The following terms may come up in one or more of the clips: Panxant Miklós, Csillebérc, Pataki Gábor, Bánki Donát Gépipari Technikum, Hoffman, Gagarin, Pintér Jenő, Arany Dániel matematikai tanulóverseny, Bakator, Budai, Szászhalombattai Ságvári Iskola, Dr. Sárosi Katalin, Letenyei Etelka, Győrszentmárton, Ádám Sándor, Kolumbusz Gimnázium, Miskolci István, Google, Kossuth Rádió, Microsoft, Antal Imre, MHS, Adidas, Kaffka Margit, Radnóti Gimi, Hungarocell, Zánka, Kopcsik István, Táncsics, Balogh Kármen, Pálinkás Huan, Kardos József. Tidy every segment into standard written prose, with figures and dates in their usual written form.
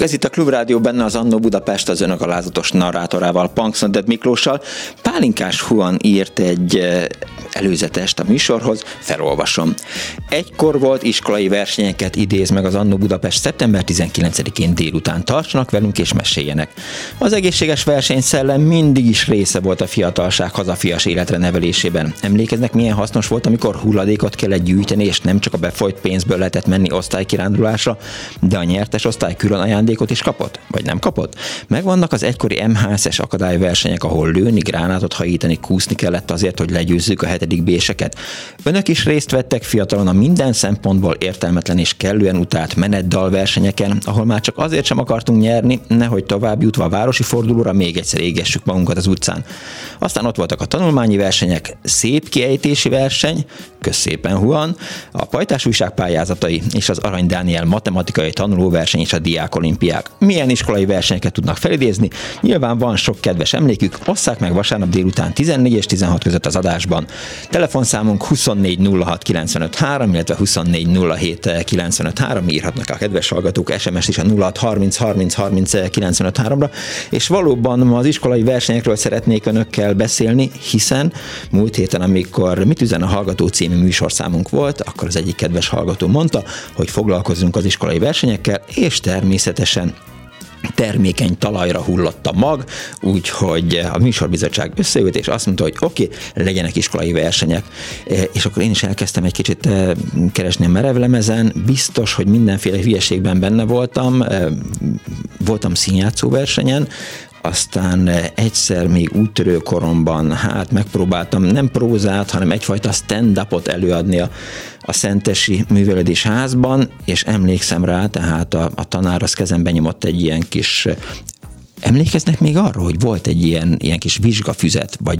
Ez itt a Klubrádió, benne az Annó Budapest, az önök alázatos narrátorával, Panxant Miklóssal. Pálinkás Huan írt egy előzetest a műsorhoz, felolvasom. Egykor volt, iskolai versenyeket idéz meg az Annó Budapest, szeptember 19-én délután, tartsanak velünk és meséljenek. Az egészséges versenyszellem mindig is része volt a fiatalság hazafias életre nevelésében. Emlékeznek, milyen hasznos volt, amikor hulladékot kellett gyűjteni, és nem csak a befolyt pénzből lehetett menni osztálykirándulásra, de a nyertes osztály külön ajándékot is kapott, vagy nem kapott? Megvannak az egykori MHS-es akadályversenyek, ahol lőni, gránátot hajítani, kúszni kellett azért, hogy legyőzzük a 7. B-seket. Önök is részt vettek fiatalon a minden szempontból értelmetlen és kellően utált menetdalversenyeken, ahol már csak azért sem akartunk nyerni, nehogy tovább jutva a városi fordulóra még egyszer égessük magunkat az utcán. Aztán ott voltak a tanulmányi versenyek, szép kiejtési verseny, kösz szépen Huan, a Pajtás újság pályázatai és az Arany Dániel matematikai tanulóverseny és a diák olimpiák. Milyen iskolai versenyeket tudnak felidézni? Nyilván van sok kedves emlékük, osszák meg vasárnap délután 14 és 16 között az adásban. Telefonszámunk 2406953, illetve 2407953, írhatnak a kedves hallgatók SMS-t is a 0630303953-ra, és valóban ma az iskolai versenyekről szeretnék önökkel beszélni, hiszen múlt héten, amikor Mit üzen a hallgató című műsorszámunk volt, akkor az egyik kedves hallgató mondta, hogy foglalkozzunk az iskolai versenyekkel, és természetesen termékeny talajra hullott a mag, úgyhogy a műsorbizottság összeült, és azt mondta, hogy oké, legyenek iskolai versenyek. És akkor én is elkezdtem egy kicsit keresni a merevlemezen, biztos, hogy mindenféle hülyeségben benne voltam, voltam színjátszó versenyen, aztán egyszer még úttörő koromban, megpróbáltam nem prózát, hanem egyfajta stand-upot előadni a Szentesi Művelődés Házban, és emlékszem rá, tehát a tanár az kezemben nyomott egy ilyen kis, emlékeznek még arról, hogy volt egy ilyen kis vizsgafüzet, vagy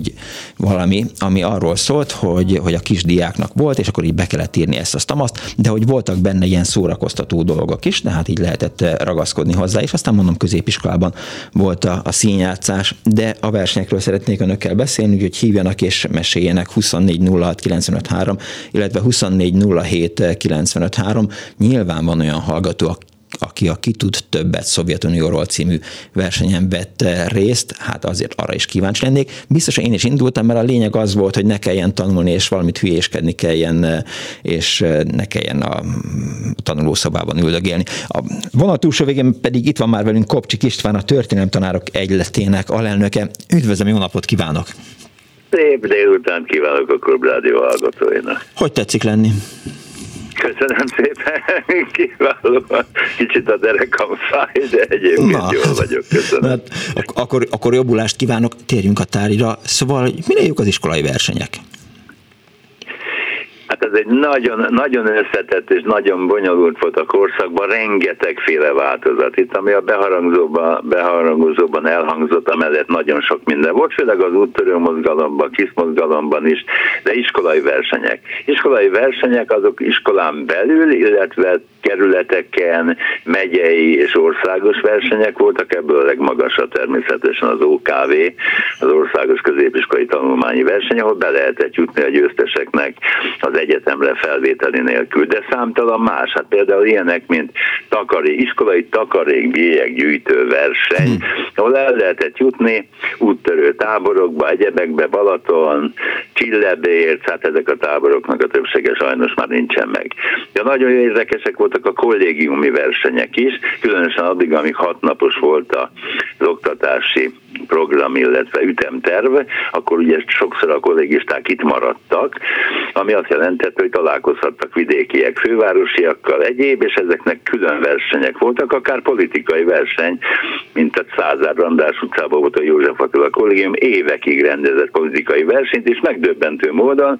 valami, ami arról szólt, hogy a kisdiáknak volt, és akkor így be kellett írni ezt, azt, de hogy voltak benne ilyen szórakoztató dolgok is, tehát így lehetett ragaszkodni hozzá, és aztán mondom, középiskolában volt a színjátszás, de a versenyekről szeretnék önökkel beszélni, úgyhogy hívjanak és meséljenek 2406953, illetve 2407953. Nyilván van olyan hallgató, aki a Ki tud többet Szovjetunióról című versenyen vett részt, azért arra is kíváncsi lennék. Biztos, hogy én is indultam, mert a lényeg az volt, hogy ne kelljen tanulni, és valamit hülyéskedni kelljen, és ne kelljen a tanulószobában üldögélni. A vonal túlsó végén pedig itt van már velünk Kopcsik István, a Történelemtanárok Egyletének alelnöke. Üdvözlöm, jó napot kívánok! Szép délután kívánok a Klubrádió hallgatóinak! Hogy tetszik lenni? Köszönöm szépen, kiválóan. Kicsit a derekam fáj, de egyébként jól vagyok, köszönöm. Hát, akkor jobbulást kívánok, térjünk a tárgyra. Szóval minéljük az iskolai versenyek? Hát ez egy nagyon összetett és nagyon bonyolult volt a korszakban, rengetegféle változat. Itt, ami a beharangozóban elhangzott, amellett nagyon sok minden volt, főleg az úttörő mozgalomban, kiszmozgalomban is, de iskolai versenyek. Iskolai versenyek azok iskolán belül, illetve kerületeken, megyei és országos versenyek voltak, ebből a legmagasra természetesen az OKV, az Országos Középiskolai Tanulmányi Verseny, ahol be lehetett jutni a győzteseknek az egyetemre felvételi nélkül, de számtalan más, például ilyenek, mint iskolai takarékbélyeggyűjtő verseny, ahol el lehetett jutni úttörő táborokba, egyebekbe, Balaton, Csillebérc, ezek a táboroknak a többsége sajnos már nincsen meg. De nagyon érdekesek voltak a kollégiumi versenyek is, különösen addig, amíg 6 napos volt az oktatási program, illetve ütemterv, akkor ugye sokszor a kollégisták itt maradtak, ami azt jelentett, hogy találkozhattak vidékiek, fővárosiakkal, egyéb, és ezeknek külön versenyek voltak, akár politikai verseny, mint a Százár András utcában volt a József Attila kollégium, évekig rendezett politikai versenyt, és megdöbbentő módon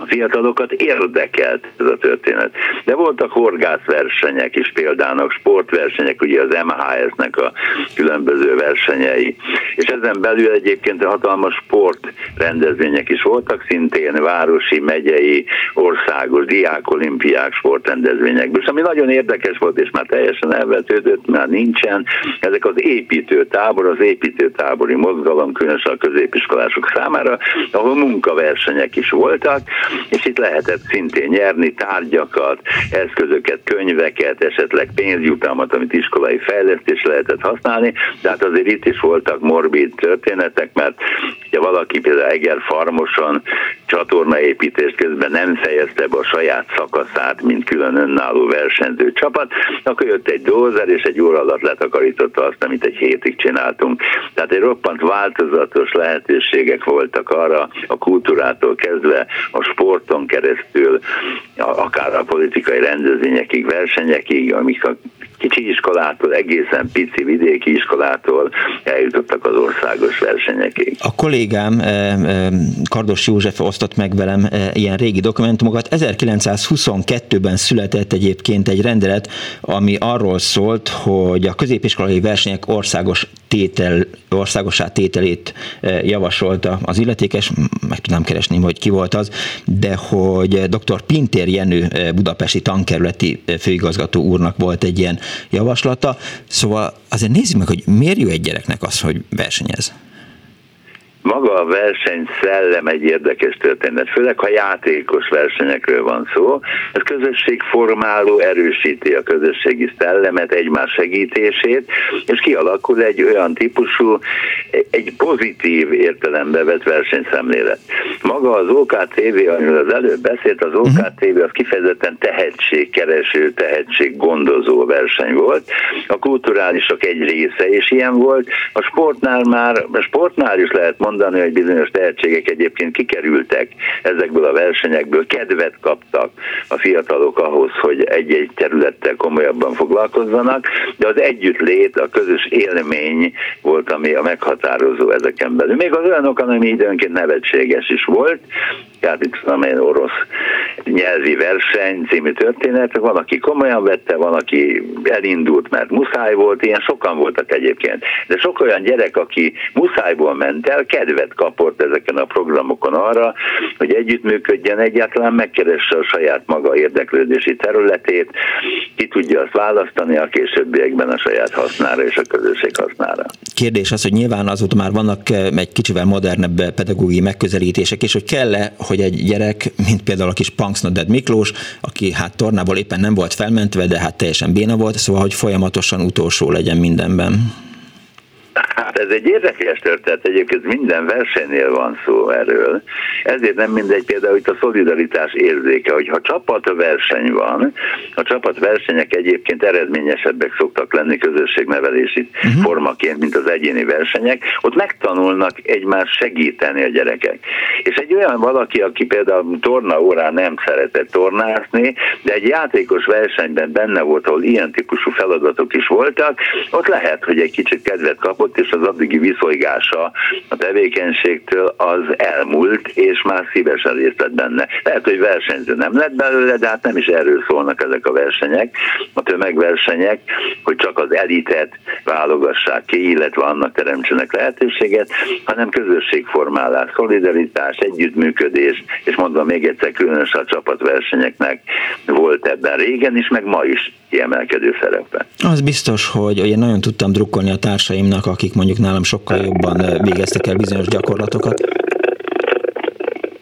a fiatalokat érdekelt ez a történet. De voltak horgászversenyek is példának, sportversenyek, ugye az MHS-nek a különböző versenyei. És ezen belül egyébként hatalmas sportrendezvények is voltak, szintén városi, megyei, országos, diákolimpiák sportrendezvényekből. És ami nagyon érdekes volt, és már teljesen elvetődött, már nincsen, ezek az építőtábor, az építőtábori mozgalom, különösen a középiskolások számára, ahol munkaversenyek is voltak, és itt lehetett szintén nyerni tárgyakat, eszközöket, könyveket, esetleg pénzjutalmat, amit iskolai fejlesztésre lehetett használni, de hát azért itt is voltak morbid történetek, mert ha valaki például Egerfarmoson csatornaépítést közben nem fejezte be a saját szakaszát, mint külön önálló versenyző csapat, akkor jött egy dózer, és egy óra alatt letakarította azt, amit egy hétig csináltunk. Tehát egy roppant változatos lehetőségek voltak arra, a kultúrától kezdve a sporton keresztül, akár a politikai rendezvényekig, versenyekig, amik a kicsi iskolától, egészen pici vidéki iskolától eljutottak az országos versenyekig. A kollégám, Kardos József osztott meg velem ilyen régi dokumentumokat. 1922-ben született egyébként egy rendelet, ami arról szólt, hogy a középiskolai versenyek országosá tételét javasolta az illetékes, meg tudnám keresni, hogy ki volt az, de hogy dr. Pintér Jenő budapesti tankerületi főigazgató úrnak volt egy ilyen javaslata. Szóval azért nézzük meg, hogy miért jó egy gyereknek az, hogy versenyez. Maga a versenyszellem egy érdekes történet, főleg ha játékos versenyekről van szó. Ez közösségformáló, erősíti a közösségi szellemet, egymás segítését, és kialakul egy olyan típusú, egy pozitív értelembe vett versenyszemlélet. Maga az OKTV, amiről az előbb beszélt, az OKTV az kifejezetten tehetségkereső, tehetséggondozó verseny volt. A kulturálisok egy része is ilyen volt. A sportnál is lehet mondani, hogy bizonyos tehetségek egyébként kikerültek ezekből a versenyekből, kedvet kaptak a fiatalok ahhoz, hogy egy-egy területtel komolyabban foglalkozzanak, de az együttlét, a közös élmény volt, ami a meghatározó ezeken belül. Még az olyanokon, ami időnként nevetséges is volt, tehát itt valamilyen orosz nyelvi verseny című történet, van, aki komolyan vette, van, aki elindult, mert muszáj volt, ilyen sokan voltak egyébként, de sok olyan gyerek, aki muszájból ment el, kedvet kapott ezeken a programokon arra, hogy együttműködjen, egyáltalán megkeresse a saját maga érdeklődési területét, ki tudja azt választani a későbbiekben a saját hasznára és a közösség hasznára. Kérdés az, hogy nyilván azóta már vannak egy kicsivel modernebb pedagógiai megközelítések, és hogy kell-e, hogy egy gyerek, mint például a kis Panxant Miklós, aki hát tornából éppen nem volt felmentve, de hát teljesen béna volt, szóval hogy folyamatosan utolsó legyen mindenben. Hát ez egy érdekes történet, egyébként minden versenynél van szó erről, ezért nem mindegy például itt a szolidaritás érzéke, hogy ha csapatverseny van, a csapatversenyek egyébként eredményesebbek szoktak lenni közösségnevelési formaként, mint az egyéni versenyek, ott megtanulnak egymást segíteni a gyerekek. És egy olyan valaki, aki például tornaórán nem szeretett tornászni, de egy játékos versenyben benne volt, ahol ilyen típusú feladatok is voltak, ott lehet, hogy egy kicsit kedvet kapott, és az addigi viszonygása a tevékenységtől az elmúlt, és már szívesen részt lett benne. Lehet, hogy versenyző nem lett belőle, de hát nem is erről szólnak ezek a versenyek, a tömegversenyek, hogy csak az elitet válogassák ki, illetve annak teremtsenek lehetőséget, hanem közösségformálás, szolidaritás, együttműködés, és mondom még egyszer, különösen a csapatversenyeknek volt ebben régen is, meg ma is kiemelkedő szerepe. Az biztos, hogy én nagyon tudtam drukkolni a társaimnak, akik mondjuk nálam sokkal jobban végeztek el bizonyos gyakorlatokat.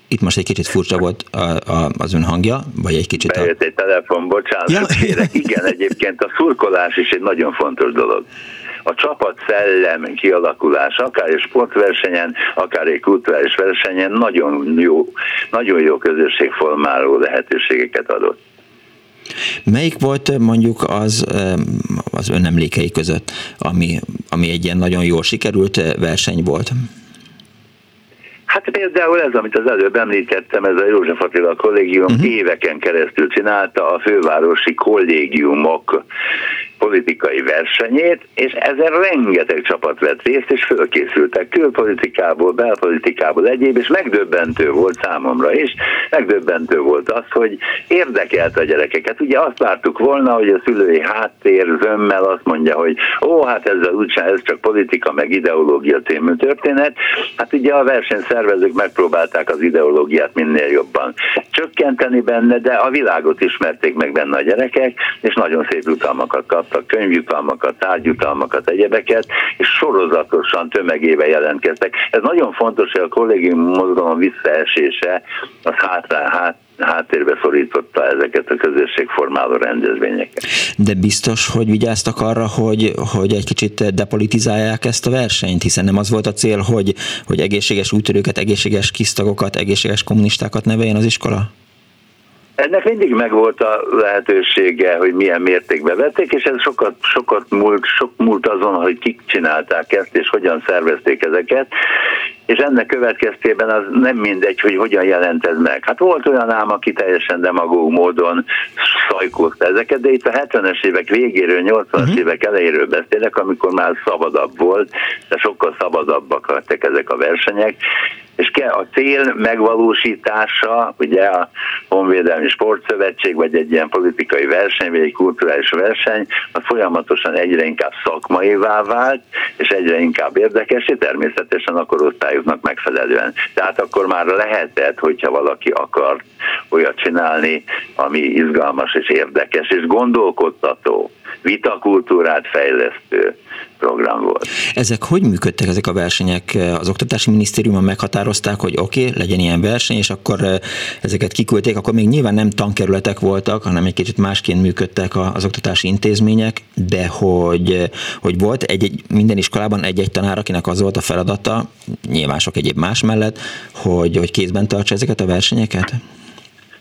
Itt most egy kicsit furcsa volt az ön hangja, vagy egy kicsit... Bejött egy telefon, bocsánat. Ja. Igen, egyébként a szurkolás is egy nagyon fontos dolog. A csapat szellem kialakulása, akár egy sportversenyen, akár egy kulturális versenyen nagyon jó közösségformáló lehetőségeket adott. Melyik volt mondjuk az ön emlékei között, ami egy ilyen nagyon jól sikerült verseny volt? Hát például ez, amit az előbb említettem, ez a József Attila kollégium éveken keresztül csinálta a fővárosi kollégiumok politikai versenyét, és ezen rengeteg csapat vett részt, és fölkészültek külpolitikából, belpolitikából, egyéb, és megdöbbentő volt számomra is, megdöbbentő volt az, hogy érdekelt a gyerekeket. Ugye azt láttuk volna, hogy a szülői háttér zömmel azt mondja, hogy hát ezzel úgysem, ez csak politika, meg ideológia című történet. Hát ugye a versenyszervezők megpróbálták az ideológiát minél jobban csökkenteni benne, de a világot ismerték meg benne a gyerekek, és nagyon szép jutalmakat kaptak. A könyvjutalmakat, tárgyjutalmakat, egyebeket, és sorozatosan tömegével jelentkeztek. Ez nagyon fontos, hogy a kollégium mozgalom visszaesése az háttérbe szorította ezeket a közösségformáló rendezvényeket. De biztos, hogy vigyáztak arra, hogy egy kicsit depolitizálják ezt a versenyt, hiszen nem az volt a cél, hogy egészséges úttörőket, egészséges kisztagokat, egészséges kommunistákat neveljen az iskola? Ennek mindig megvolt a lehetősége, hogy milyen mértékben vették, és ez sok múlt azon, hogy kik csinálták ezt, és hogyan szervezték ezeket, és ennek következtében az nem mindegy, hogy hogyan jelent ez meg. Hát volt olyan ám, aki teljesen demagóg módon szajkózta ezeket, de itt a 70-es évek végéről, 80-as évek elejéről beszélek, amikor már szabadabb volt, de sokkal szabadabbak lettek ezek a versenyek, és a cél megvalósítása, ugye a Honvédelmi Sportszövetség, vagy egy ilyen politikai verseny, vagy egy kulturális verseny, az folyamatosan egyre inkább szakmaivá vált, és egyre inkább érdekes, és természetesen a korosztályoknak megfelelően. Tehát akkor már lehetett, hogyha valaki akart olyat csinálni, ami izgalmas és érdekes, és gondolkodtató, vitakultúrát fejlesztő program volt. Ezek hogy működtek, ezek a versenyek? Az Oktatási Minisztériumban meghatározták, hogy oké, legyen ilyen verseny, és akkor ezeket kiküldték, akkor még nyilván nem tankerületek voltak, hanem egy kicsit másként működtek az oktatási intézmények, de hogy volt minden iskolában egy-egy tanár, akinek az volt a feladata, nyilván sok egyéb más mellett, hogy kézben tartsa ezeket a versenyeket?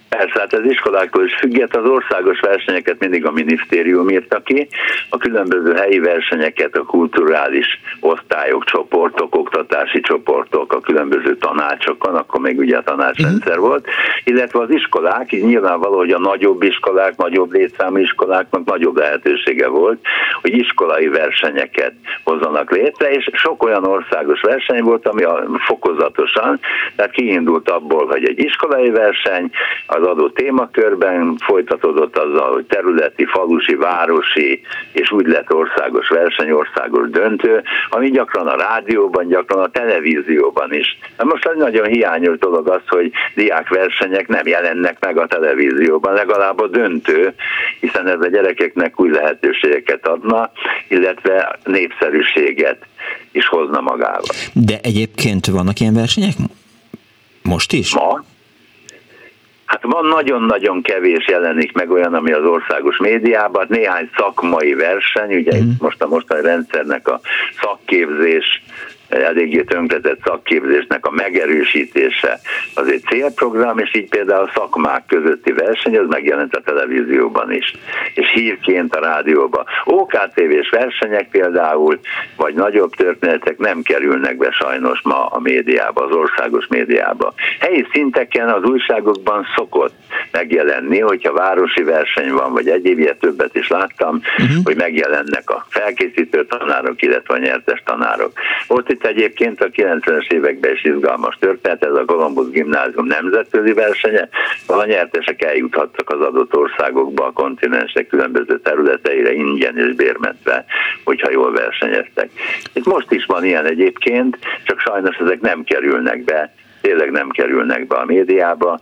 Persze, hát az iskoláktól is függet, az országos versenyeket mindig a minisztérium írta ki, a különböző helyi versenyeket a kulturális osztályok, csoportok, oktatási csoportok, a különböző tanácsokon, akkor még ugye a tanácsrendszer volt, illetve az iskolák, így nyilvánvaló, hogy a nagyobb iskolák, nagyobb létszámú iskoláknak nagyobb lehetősége volt, hogy iskolai versenyeket hozzanak létre, és sok olyan országos verseny volt, ami fokozatosan, tehát kiindult abból, hogy egy iskolai verseny, az adott témakörben folytatódott azzal, hogy területi, falusi, városi, és úgy lett országos verseny, országos döntő, ami gyakran a rádióban, gyakran a televízióban is. Most egy nagyon hiányos dolog az, hogy diákversenyek nem jelennek meg a televízióban, legalább a döntő, hiszen ez a gyerekeknek új lehetőségeket adna, illetve népszerűséget is hozna magával. De egyébként vannak ilyen versenyek? Most is? Ma? Hát van, nagyon-nagyon kevés jelenik meg olyan, ami az országos médiában, néhány szakmai verseny, ugye itt most a mostani rendszernek a szakképzés, eléggé tönkretett szakképzésnek a megerősítése az egy célprogram, és így például a szakmák közötti verseny, az megjelent a televízióban is, és hírként a rádióban. OKTV-s versenyek például, vagy nagyobb történetek nem kerülnek be sajnos ma a médiába, az országos médiába. Helyi szinteken az újságokban szokott megjelenni, hogyha városi verseny van, vagy egyéb ilyet többet is láttam, hogy megjelennek a felkészítő tanárok, illetve a nyertes tanárok. Ott itt egyébként a 90-es években is izgalmas történet, ez a Kolumbusz Gimnázium nemzetközi versenye, a nyertesek eljuthattak az adott országokba, a kontinensek különböző területeire ingyen és bérmentve, hogyha jól versenyeztek. Itt most is van ilyen egyébként, csak sajnos ezek nem kerülnek be, tényleg nem kerülnek be a médiába.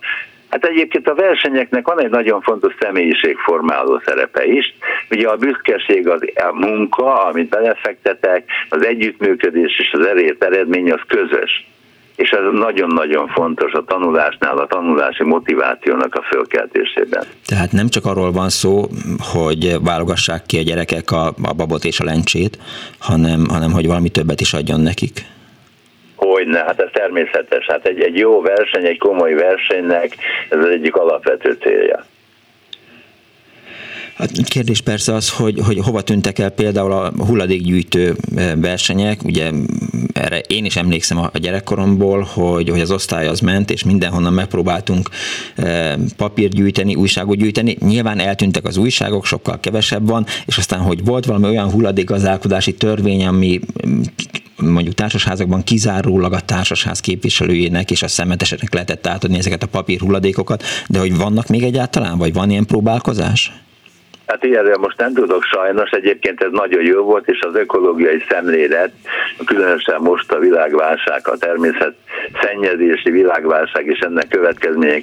Hát egyébként a versenyeknek van egy nagyon fontos személyiségformáló szerepe is. Ugye a büszkeség, az a munka, amit belefektetek, az együttműködés és az elért eredmény az közös. És ez nagyon-nagyon fontos a tanulásnál, a tanulási motivációnak a fölkeltésében. Tehát nem csak arról van szó, hogy válogassák ki a gyerekek a babot és a lencsét, hanem hogy valami többet is adjon nekik. Hogyne, hát ez természetes. Hát egy jó verseny, egy komoly versenynek ez az egyik alapvető célja. A kérdés persze az, hogy hova tűntek el például a hulladékgyűjtő versenyek, ugye erre én is emlékszem a gyerekkoromból, hogy az osztály az ment, és mindenhonnan megpróbáltunk papírt gyűjteni, újságot gyűjteni. Nyilván eltűntek az újságok, sokkal kevesebb van, és aztán, hogy volt valami olyan hulladékgazdálkodási törvény, ami mondjuk társasházakban kizárólag a társasház képviselőjének és a szemeteseknek lehetett átadni ezeket a papír hulladékokat, de hogy vannak még egyáltalán, vagy van ilyen próbálkozás? Hát ilyenről most nem tudok sajnos, egyébként ez nagyon jó volt, és az ökológiai szemlélet, különösen most a világválság, a természet szennyezési világválság és ennek következményei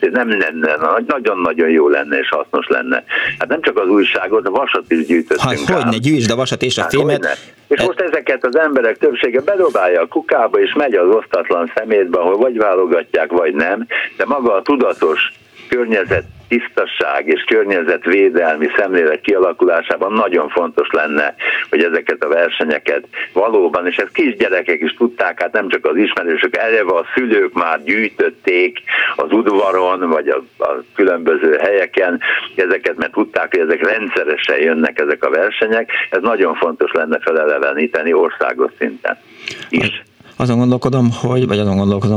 nem lenne, nagyon-nagyon jó lenne és hasznos lenne. Hát nem csak az újságot, a vasat is gyűjtöttünk. Hogyne gyűjtsd a vasat és a fémet. Hát, és most ezeket az emberek többsége bedobálja a kukába, és megy az osztatlan szemétbe, ahol vagy válogatják, vagy nem, de maga a tudatos környezet tisztasság és környezetvédelmi szemlélet kialakulásában nagyon fontos lenne, hogy ezeket a versenyeket valóban, és ezt kisgyerekek is tudták, hát nem csak az ismerősök, eleve a szülők már gyűjtötték az udvaron, vagy a különböző helyeken ezeket, mert tudták, hogy ezek rendszeresen jönnek ezek a versenyek, ez nagyon fontos lenne feleleveníteni országos szinten is. Azon gondolkodom,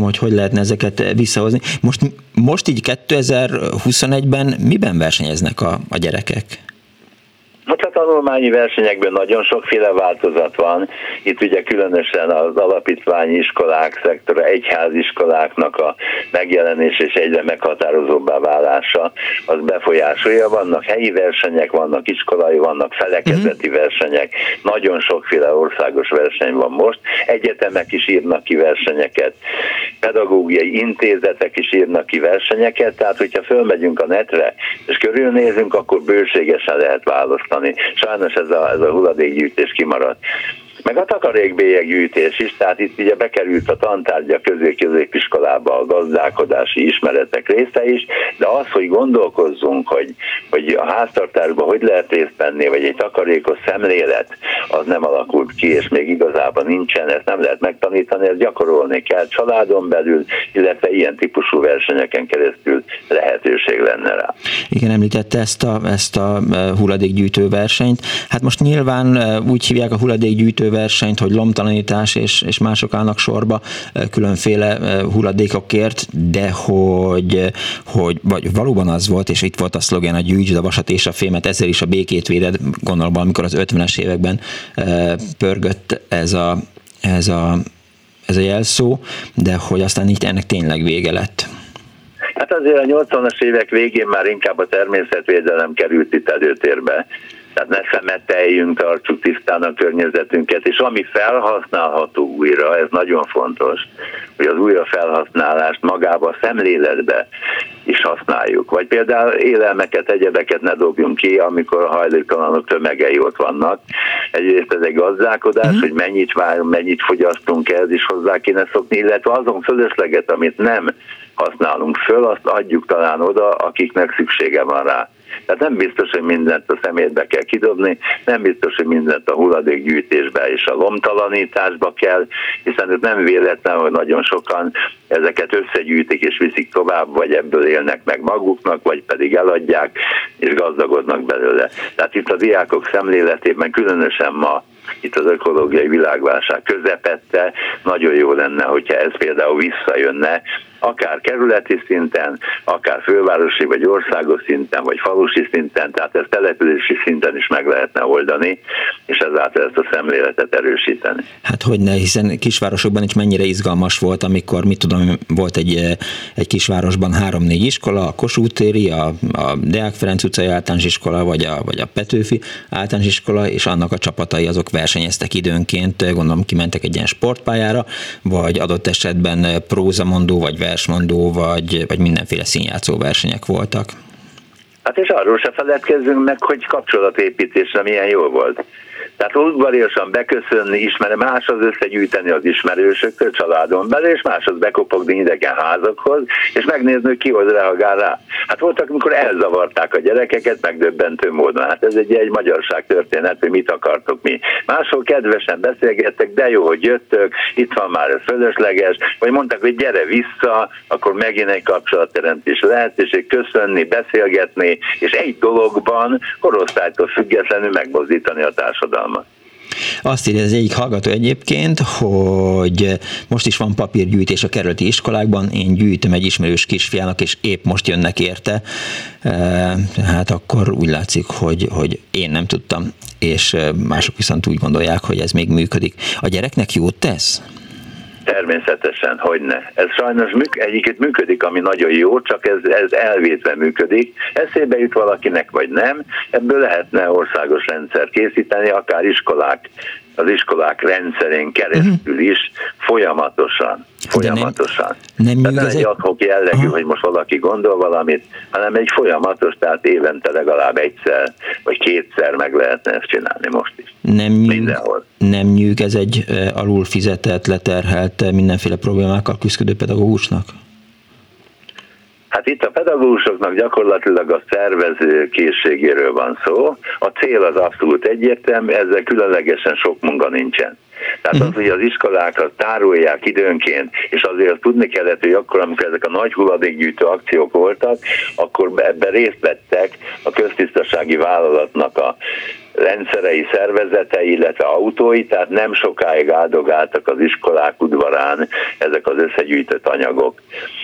hogy hogy lehetne ezeket visszahozni. Most így 2021-ben miben versenyeznek a gyerekek? Hát a tanulmányi versenyekben nagyon sokféle változat van. Itt ugye különösen az alapítványi iskolák szektora, egyháziskoláknak a megjelenés és egyre meghatározóbbá válása, az befolyásolja. Vannak helyi versenyek, vannak iskolai, vannak felekezeti versenyek. Nagyon sokféle országos verseny van most. Egyetemek is írnak ki versenyeket. Pedagógiai intézetek is írnak ki versenyeket. Tehát, hogyha fölmegyünk a netre és körülnézünk, akkor bőségesen lehet választani. Sajnos ez a hulladékgyűjtés kimaradt. Meg a takarékbélyeggyűjtés is, tehát itt ugye bekerült a tantárgya középiskolába a gazdálkodási ismeretek része is, de az, hogy gondolkozzunk, hogy a háztartásban hogy lehet részt venni, vagy egy takarékos szemlélet, az nem alakult ki, és még igazából nincsen, ezt nem lehet megtanítani, ezt gyakorolni kell családon belül, illetve ilyen típusú versenyeken keresztül lehetőség lenne rá. Igen, említette ezt a hulladékgyűjtő versenyt. Hát most nyilván úgy hívják a hulladékgyűjtő versenyt, hogy lomtalanítás és mások állnak sorba különféle hulladékokért, de hogy vagy valóban az volt, és itt volt a szlogén, a gyűjtsd a vasat és a fémet, ezzel is a békét véded, gondolom, amikor az 50-es években pörgött ez a jelszó, de hogy aztán itt ennek tényleg vége lett. Hát azért a 80-as évek végén már inkább a természetvédelem került itt előtérbe. Tehát ne szemeteljünk, tartsuk tisztán a környezetünket, és ami felhasználható újra, ez nagyon fontos, hogy az újrafelhasználást magába a szemléletbe is használjuk. Vagy például élelmeket, egyebeket ne dobjunk ki, amikor a hajléktalanok tömegei ott vannak. Egyrészt ez egy gazdálkodás, hogy mennyit várunk, mennyit fogyasztunk, ez is hozzá kéne szokni, illetve azon fölösleget, amit nem használunk föl, azt adjuk talán oda, akiknek szüksége van rá. Tehát nem biztos, hogy mindent a szemétbe kell kidobni, nem biztos, hogy mindent a hulladékgyűjtésbe és a lomtalanításba kell, hiszen ez nem véletlen, hogy nagyon sokan ezeket összegyűjtik és viszik tovább, vagy ebből élnek meg maguknak, vagy pedig eladják és gazdagodnak belőle. Tehát itt a diákok szemléletében, különösen ma, itt az ökológiai világválság közepette, nagyon jó lenne, hogyha ez például visszajönne, akár kerületi szinten, akár fővárosi vagy országos szinten, vagy falusi szinten, tehát ezt települési szinten is meg lehetne oldani, és ezáltal ezt a szemléletet erősíteni. Hát hogyne, hiszen kisvárosokban is mennyire izgalmas volt, amikor, volt egy kisvárosban 3-4 iskola, a Kossuth téri, a Deák Ferenc utcai általános iskola, vagy a Petőfi általános iskola, és annak a csapatai azok versenyeztek időnként, gondolom kimentek egy ilyen sportpályára, vagy adott esetben prózamondó, vagy versmondó, vagy mindenféle színjátszó versenyek voltak. Hát és arról se feledkezzünk meg, hogy kapcsolatépítésre milyen jó volt. Tehát udvariasan beköszönni, más az összegyűjteni az ismerősöktől, családon belül, és más az bekopogni idegen házakhoz, és megnézni, hogy kihoz reagál rá. Hát voltak, amikor elzavarták a gyerekeket megdöbbentő módon. Hát ez egy magyarság történet, hogy mit akartok mi. Máshol kedvesen beszélgettek, de jó, hogy jöttök, itt van már ez fölösleges, vagy mondták, hogy gyere vissza, akkor megint egy kapcsolatteremtés lehetőség, köszönni, beszélgetni, és egy dologban korosztálytól függetlenül megmozdítani a társadalmat. Azt írja az egyik hallgató egyébként, hogy most is van papírgyűjtés a kerületi iskolákban, én gyűjtöm egy ismerős kisfiának, és épp most jönnek érte. Hát akkor úgy látszik, hogy én nem tudtam, és mások viszont úgy gondolják, hogy ez még működik. A gyereknek jót tesz? Természetesen, hogyne. Ez sajnos egyébként működik, ami nagyon jó, csak ez elvétve működik. Eszébe jut valakinek, vagy nem. Ebből lehetne országos rendszer készíteni, akár az iskolák rendszerén keresztül is, folyamatosan. Nem ez egy adhok jellegű, hogy most valaki gondol valamit, hanem egy folyamatos, tehát évente legalább egyszer, vagy kétszer meg lehetne ezt csinálni most is. Nem nyűg ez egy alul fizetett, leterhelt, mindenféle problémákkal küzdő pedagógusnak? Hát itt a pedagógusoknak gyakorlatilag a szervező készségéről van szó. A cél az abszolút egyértelmű, ezzel különlegesen sok munka nincsen. Tehát az, hogy az iskolákat tárolják időnként, és azért tudni kellett, hogy akkor, amikor ezek a nagy hulladékgyűjtő akciók voltak, akkor ebben részt vettek a köztisztasági vállalatnak a rendszerei, szervezetei, illetve autói, tehát nem sokáig áldogáltak az iskolák udvarán ezek az összegyűjtött anyagok.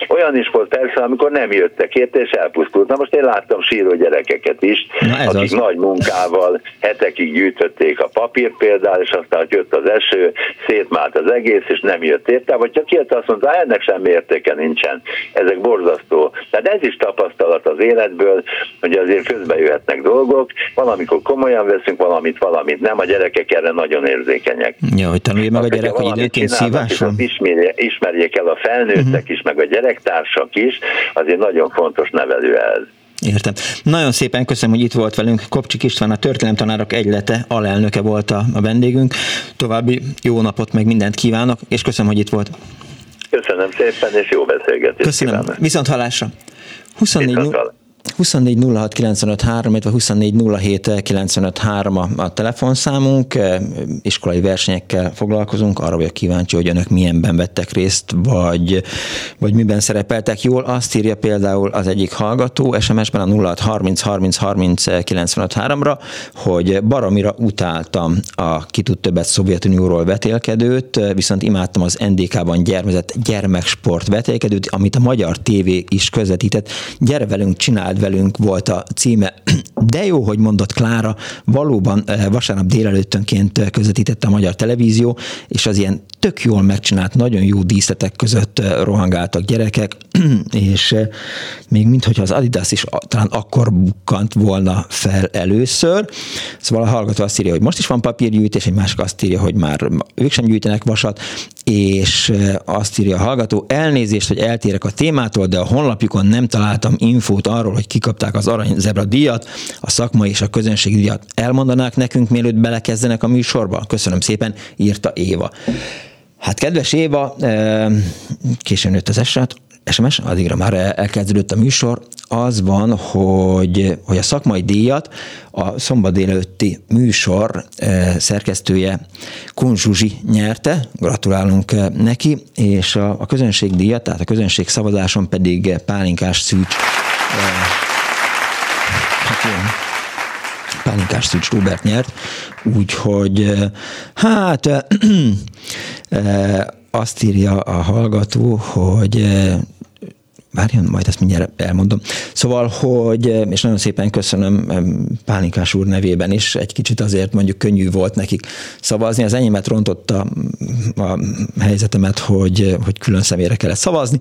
Olyan is volt persze, amikor nem jöttek érte, és elpusztult. Na most én láttam síró gyerekeket is, akik nagy munkával hetekig gyűjtötték a papírt például, és aztán jött az eső, szétmált az egész, és nem jött érte, vagy csak jött, azt mondta, ennek semmi értéke nincsen. Ezek borzasztó. Tehát ez is tapasztalat az életből, hogy azért közben jöhetnek dolgok, valamikor komolyan veszünk valamit nem, a gyerekek erre nagyon érzékenyek. Jó, hogy tanulja meg a gyerek, hogy időként szíváson. Ismerjék el a felnőttek is, meg a gyerektársak is, azért nagyon fontos nevelő ez. Értem. Nagyon szépen köszönöm, hogy itt volt velünk. Kopcsik István, a Történelemtanárok Egylete alelnöke volt a vendégünk. További jó napot, meg mindent kívánok, és köszönöm, hogy itt volt. Köszönöm szépen, és jó beszélgetést. Köszönöm. Kívánok. Viszont hallásra. 24 06 95 3, illetve 24 07 95 3 a telefonszámunk. Iskolai versenyekkel foglalkozunk, arra vagyok kíváncsi, hogy önök milyenben vettek részt, vagy miben szerepeltek jól. Azt írja például az egyik hallgató SMS-ben a 06 30 30 30 95 3-ra, hogy baromira utáltam a ki tud többet Szovjetunióról vetélkedőt, viszont imádtam az NDK-ban gyermezett gyermeksport vetélkedőt, amit a magyar tévé is közvetített. Gyere velünk, csináld velünk volt a címe. De jó, hogy mondott Klára, valóban vasárnap délelőttönként közvetítette a Magyar Televízió, és az ilyen tök jól megcsinált, nagyon jó díszletek között rohangáltak gyerekek, és még minthogyha az Adidas is talán akkor bukkant volna fel először. Szóval a hallgató azt írja, hogy most is van papírgyűjtés, egy másik azt írja, hogy már ők sem gyűjtenek vasat, és azt írja a hallgató, elnézést, hogy eltérek a témától, de a honlapjukon nem találtam infót arról, hogy kikapták az Arany Zebra díjat, a szakmai és a közönség díjat. Elmondanák nekünk, mielőtt belekezdenek a műsorba? Köszönöm szépen, írta Éva. Hát kedves Éva, későn jött az SMS, addigra már elkezdődött a műsor. Az van, hogy a szakmai díjat a szombat délelőtti műsor szerkesztője Kunzsuzsi nyerte, gratulálunk neki, és a közönség díjat, tehát a közönség szavazáson pedig Pálinkás Szűcs Róbert nyert, úgyhogy azt írja a hallgató, hogy várjon, majd ezt mindjárt elmondom. Szóval, hogy, és nagyon szépen köszönöm Pálinkás úr nevében is, egy kicsit azért mondjuk könnyű volt nekik szavazni. Az enyémet rontotta a helyzetemet, hogy külön személyre kellett szavazni,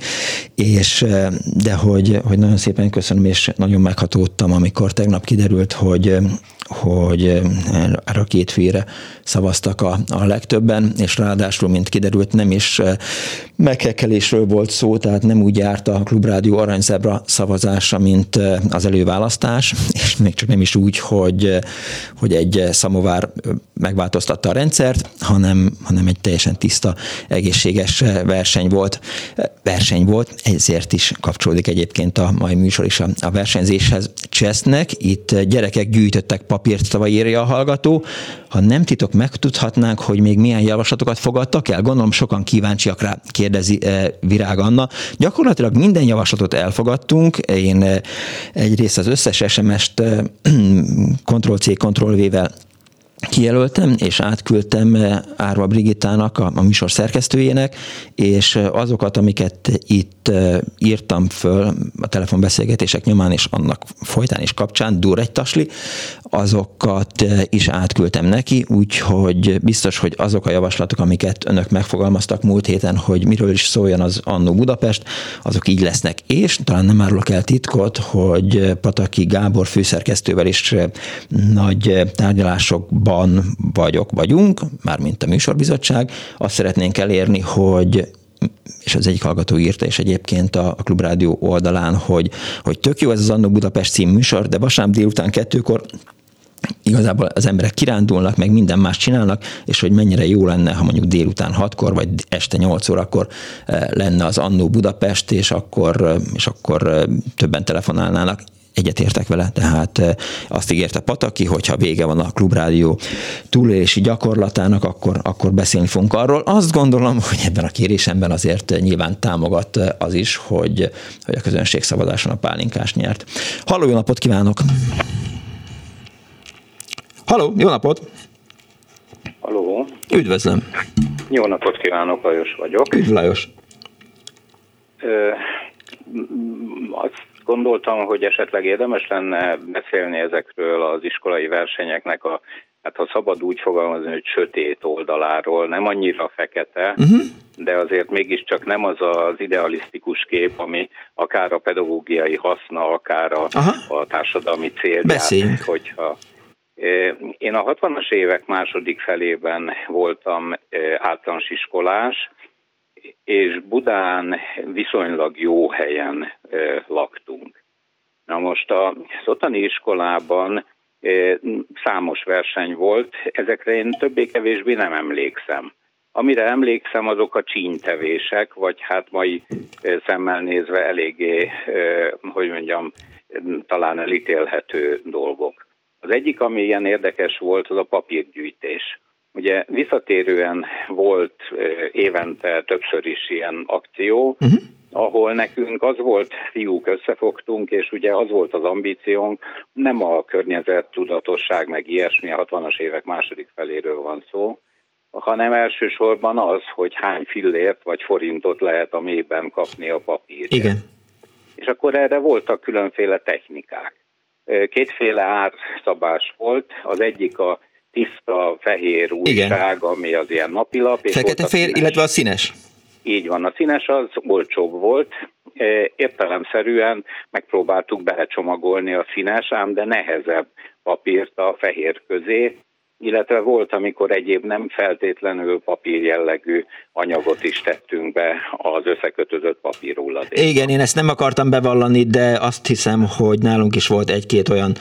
de hogy nagyon szépen köszönöm, és nagyon meghatódtam, amikor tegnap kiderült, hogy erre a két félre szavaztak a legtöbben, és ráadásul, mint kiderült, nem is meghekelésről volt szó, tehát nem úgy járt a Klubrádió Arany Zebra szavazása, mint az előválasztás, és még csak nem is úgy, hogy egy szamovár megváltoztatta a rendszert, hanem egy teljesen tiszta, egészséges verseny volt, ezért is kapcsolódik egyébként a mai műsor is a versenyzéshez. Csesznek, itt gyerekek gyűjtöttek papírt, tavaly írja a hallgató. Ha nem titok, megtudhatnánk, hogy még milyen javaslatokat fogadtak el? Gondolom sokan kíváncsiak rá, kérdezi Virág Anna. Gyakorlatilag minden javaslatot elfogadtunk. Én egyrészt az összes SMS-t Ctrl-C, Ctrl-V-vel kijelöltem, és átküldtem Árva Brigittának, a műsor szerkesztőjének, és azokat, amiket itt írtam föl a telefonbeszélgetések nyomán, és annak folytán és kapcsán, dur egy tasli, azokat is átküldtem neki, úgyhogy biztos, hogy azok a javaslatok, amiket önök megfogalmaztak múlt héten, hogy miről is szóljon az Annó Budapest, azok így lesznek. És talán nem árulok el titkot, hogy Pataki Gábor főszerkesztővel is nagy tárgyalásokban vagyunk, mármint a műsorbizottság. Azt szeretnénk elérni, hogy, és az egyik hallgató írta, és egyébként a Klubrádió oldalán, hogy tök jó ez az Annó Budapest című műsor, de vasárnap délután 2-kor igazából az emberek kirándulnak, meg minden más csinálnak, és hogy mennyire jó lenne, ha mondjuk délután 6-kor, vagy este 8 órakor lenne az Annó Budapest, és akkor többen telefonálnának. Egyetértek vele, tehát azt ígérte Pataki, hogyha vége van a Klubrádió túlélési gyakorlatának, akkor beszélni fogunk arról. Azt gondolom, hogy ebben a kérésemben azért nyilván támogat az is, hogy a közönség szavazáson a Pálinkás nyert. Halló, jó napot kívánok! Halló, jó napot! Halló! Üdvözlöm! Jó napot kívánok, Lajos vagyok. Üdv, Lajos! Azt gondoltam, hogy esetleg érdemes lenne beszélni ezekről az iskolai versenyeknek ha szabad úgy fogalmazni, hogy sötét oldaláról, nem annyira fekete, de azért mégiscsak nem az az idealisztikus kép, ami akár a pedagógiai haszna, akár a társadalmi célját. Beszéljünk. Hogyha én a 60-as évek második felében voltam általános iskolás, és Budán viszonylag jó helyen laktunk. Na most az ottani iskolában számos verseny volt, ezekre én többé-kevésbé nem emlékszem. Amire emlékszem, azok a csínytevések, vagy hát mai szemmel nézve eléggé, talán elítélhető dolgok. Az egyik, ami ilyen érdekes volt, az a papírgyűjtés. Ugye visszatérően volt évente többször is ilyen akció, ahol nekünk az volt, fiúk összefogtunk, és ugye az volt az ambíciónk, nem a környezettudatosság, meg ilyesmi, a 60-as évek második feléről van szó, hanem elsősorban az, hogy hány fillért vagy forintot lehet a mélyben kapni a papírért. Igen. És akkor erre voltak különféle technikák. Kétféle árszabás volt, az egyik a tiszta, fehér újság, ami az ilyen napilap. Fekete-fehér, illetve a színes. Így van, a színes az olcsóbb volt. Értelemszerűen megpróbáltuk belecsomagolni a színes, ám de nehezebb papírt a fehér közé, illetve volt, amikor egyéb nem feltétlenül papír jellegű anyagot is tettünk be az összekötözött papírhulladékba. Igen, én ezt nem akartam bevallani, de azt hiszem, hogy nálunk is volt egy-két olyan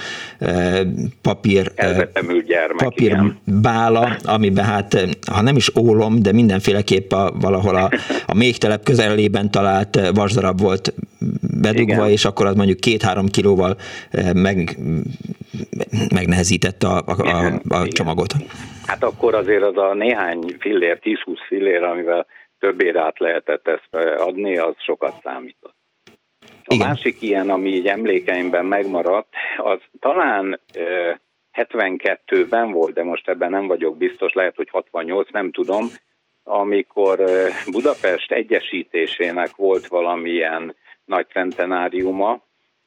papírbála, amiben hát, ha nem is ólom, de mindenféleképp valahol a méhtelep közelében talált vasdarab volt bedugva, igen. És akkor az mondjuk 2-3 kilóval megnehezített a csomagot. Hát akkor azért az a néhány fillér, 10-20 fillér, amivel többére át lehetett ezt adni, az sokat számított. A igen. Másik ilyen, ami így emlékeimben megmaradt, az talán 72-ben volt, de most ebben nem vagyok biztos, lehet, hogy 68, nem tudom, amikor Budapest egyesítésének volt valamilyen nagy centenáriuma,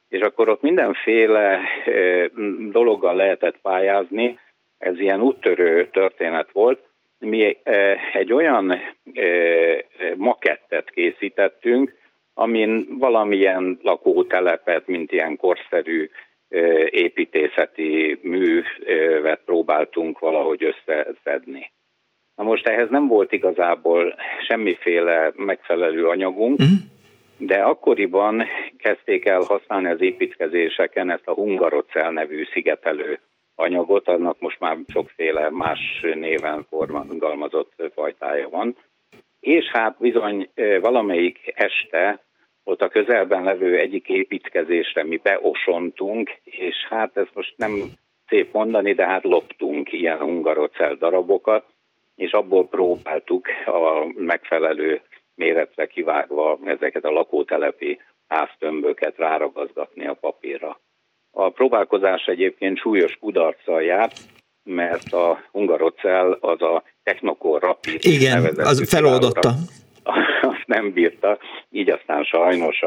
és akkor ott mindenféle dologgal lehetett pályázni, ez ilyen úttörő történet volt. Mi egy olyan makettet készítettünk, amin valamilyen lakótelepet, mint ilyen korszerű építészeti művet próbáltunk valahogy összeszedni. Na most ehhez nem volt igazából semmiféle megfelelő anyagunk, de akkoriban kezdték el használni az építkezéseken ezt a hungarocell nevű szigetelő anyagot, annak most már sokféle más néven forgalmazott fajtája van. És hát bizony valamelyik este ott a közelben levő egyik építkezésre mi beosontunk, és hát ezt most nem szép mondani, de hát loptunk ilyen hungarocell darabokat, és abból próbáltuk a megfelelő méretre kivágva ezeket a lakótelepi háztömböket ráragazgatni a papírra. A próbálkozás egyébként súlyos kudarccal járt, mert a Hungarocell az a Technokor Rapid nevezetű. Igen, az feloldotta. Azt nem bírta, így aztán sajnos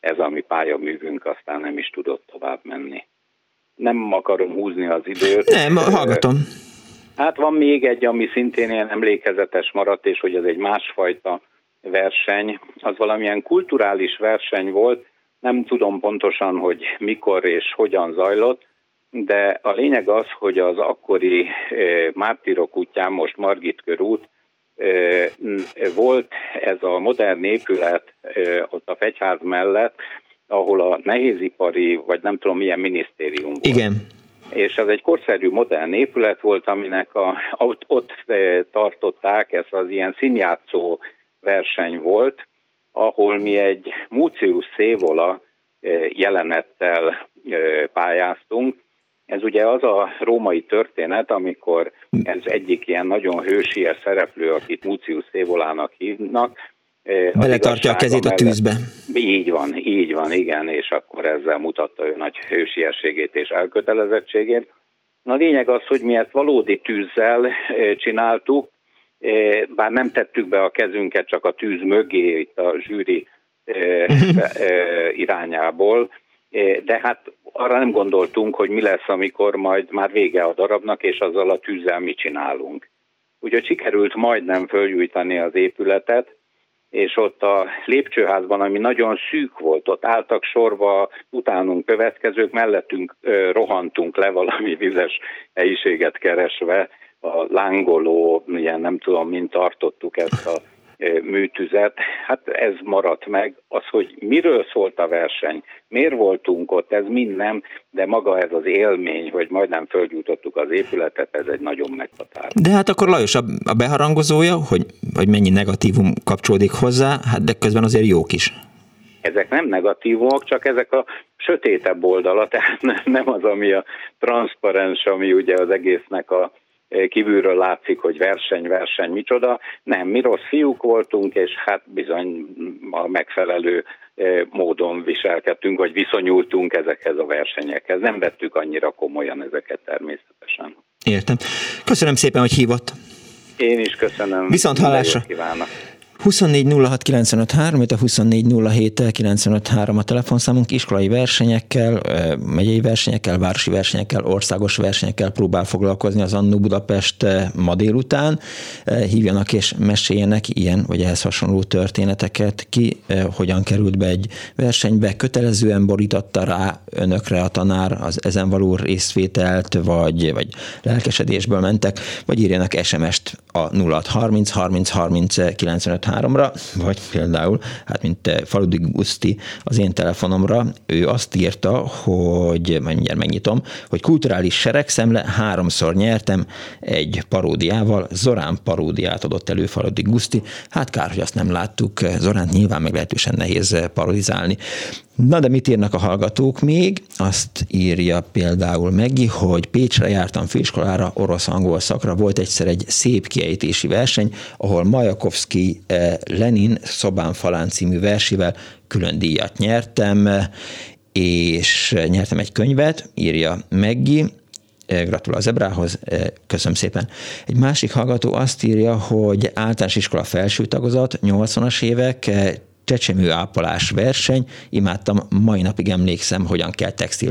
ez a mi pályaművünk aztán nem is tudott tovább menni. Nem akarom húzni az időt. Nem, hallgatom. Hát van még egy, ami szintén ilyen emlékezetes maradt, és hogy ez egy másfajta verseny. Az valamilyen kulturális verseny volt, nem tudom pontosan, hogy mikor és hogyan zajlott, de a lényeg az, hogy az akkori Mártirok útján, most Margit körút, volt ez a modern épület ott a fegyház mellett, ahol a nehézipari, vagy nem tudom milyen minisztérium volt. Igen. És ez egy korszerű modern épület volt, aminek ott tartották, ez az ilyen színjátszó verseny volt, ahol mi egy Múcius Szévola jelenettel pályáztunk. Ez ugye az a római történet, amikor ez egyik ilyen nagyon hősies szereplő, akit Múcius Szévolának hívnak. Beletartja a kezét a tűzbe. Így van, igen, és akkor ezzel mutatta ő nagy hősiességét és elkötelezettségét. A lényeg az, hogy mi ezt valódi tűzzel csináltuk, bár nem tettük be a kezünket, csak a tűz mögé, itt a zsűri irányából, de hát arra nem gondoltunk, hogy mi lesz, amikor majd már vége a darabnak, és azzal a tűzzel mi csinálunk. Úgyhogy sikerült majdnem fölgyújtani az épületet, és ott a lépcsőházban, ami nagyon szűk volt, ott álltak sorba utánunk következők, mellettünk rohantunk le valami vizes helyiséget keresve, a lángoló, ilyen nem tudom, mint tartottuk ezt a műtüzet. Hát ez maradt meg. Az, hogy miről szólt a verseny, miért voltunk ott, ez mind nem, de maga ez az élmény, hogy majdnem földgyújtottuk az épületet, ez egy nagyon meghatározó. De hát akkor Lajos a beharangozója, hogy mennyi negatívum kapcsolódik hozzá, hát de közben azért jók is. Ezek nem negatívok, csak ezek a sötétebb oldala, tehát nem az, ami a transzparens, ami ugye az egésznek a kívülről látszik, hogy verseny, micsoda. Nem, mi rossz fiúk voltunk, és hát bizony a megfelelő módon viselkedtünk, vagy viszonyultunk ezekhez a versenyekhez. Nem vettük annyira komolyan ezeket természetesen. Értem. Köszönöm szépen, hogy hívott. Én is köszönöm. Viszont hallásra. 24 06 95 3, a 24 07 95 3 a telefonszámunk. Iskolai versenyekkel, megyei versenyekkel, városi versenyekkel, országos versenyekkel próbál foglalkozni az Annó Budapest ma délután. Hívjanak és meséljenek ilyen vagy ehhez hasonló történeteket, ki hogyan került be egy versenybe, kötelezően borította rá önökre a tanár az ezen való részvételt, vagy lelkesedésből mentek, vagy írjanak SMS-t a 06 30 30 30 95 3 vagy például, hát mint Faludi Guszti az én telefonomra, ő azt írta, hogy majd mindjárt megnyitom, hogy kulturális seregszemle, 3-szor nyertem egy paródiával, Zorán paródiát adott elő Faludi Guszti, hát kár, hogy azt nem láttuk, Zoránt nyilván meglehetősen nehéz parodizálni. Na de mit írnak a hallgatók még? Azt írja például Meggi, hogy Pécsre jártam főiskolára, orosz-angol szakra, volt egyszer egy szép kiejtési verseny, ahol Majakovszki Lenin Szobán falán című versével külön díjat nyertem, és nyertem egy könyvet, írja Meggi, gratulál az Ebrához, köszönöm szépen. Egy másik hallgató azt írja, hogy általános iskola felső tagozat, 80-as évek, csecsemőápolás verseny, imádtam, mai napig emlékszem, hogyan kell textil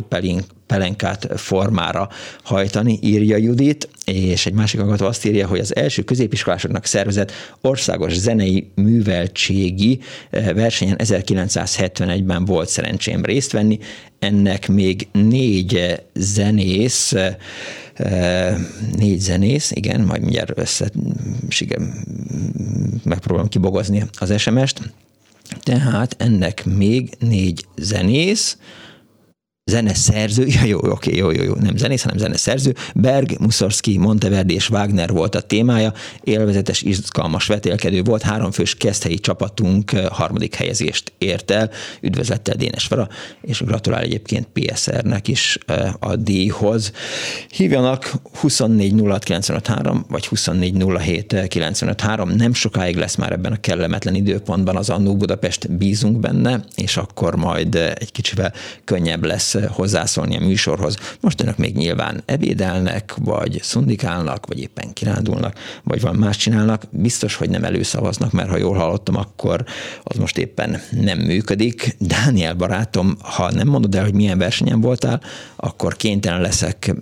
pelenkát formára hajtani, írja Judit, és egy másik hallgató azt írja, hogy az első középiskolásoknak szervezett országos zenei műveltségi versenyen 1971-ben volt szerencsém részt venni, ennek még négy zenész, igen, majd mindjárt megpróbálom kibogozni az SMS-t. Tehát ennek még 4 zenész, zeneszerző, jó, nem zenész, hanem zeneszerző, Berg, Mussorgsky, Monteverdi és Wagner volt a témája, élvezetes, izgalmas vetélkedő volt, 3 fős keszthelyi csapatunk 3. helyezést ért el, üdvözlettel Dénes Vera, és gratulál egyébként PSR-nek is a díjhoz. Hívjanak 24 06 95 3, vagy 24 07 95 3, nem sokáig lesz már ebben a kellemetlen időpontban az Annó Budapest, bízunk benne, és akkor majd egy kicsivel könnyebb lesz hozzászólni a műsorhoz. Most önök még nyilván ebédelnek, vagy szundikálnak, vagy éppen kirándulnak, vagy van más csinálnak. Biztos, hogy nem előszavaznak, mert ha jól hallottam, akkor az most éppen nem működik. Dániel barátom, ha nem mondod el, hogy milyen versenyen voltál, akkor kénytelen leszek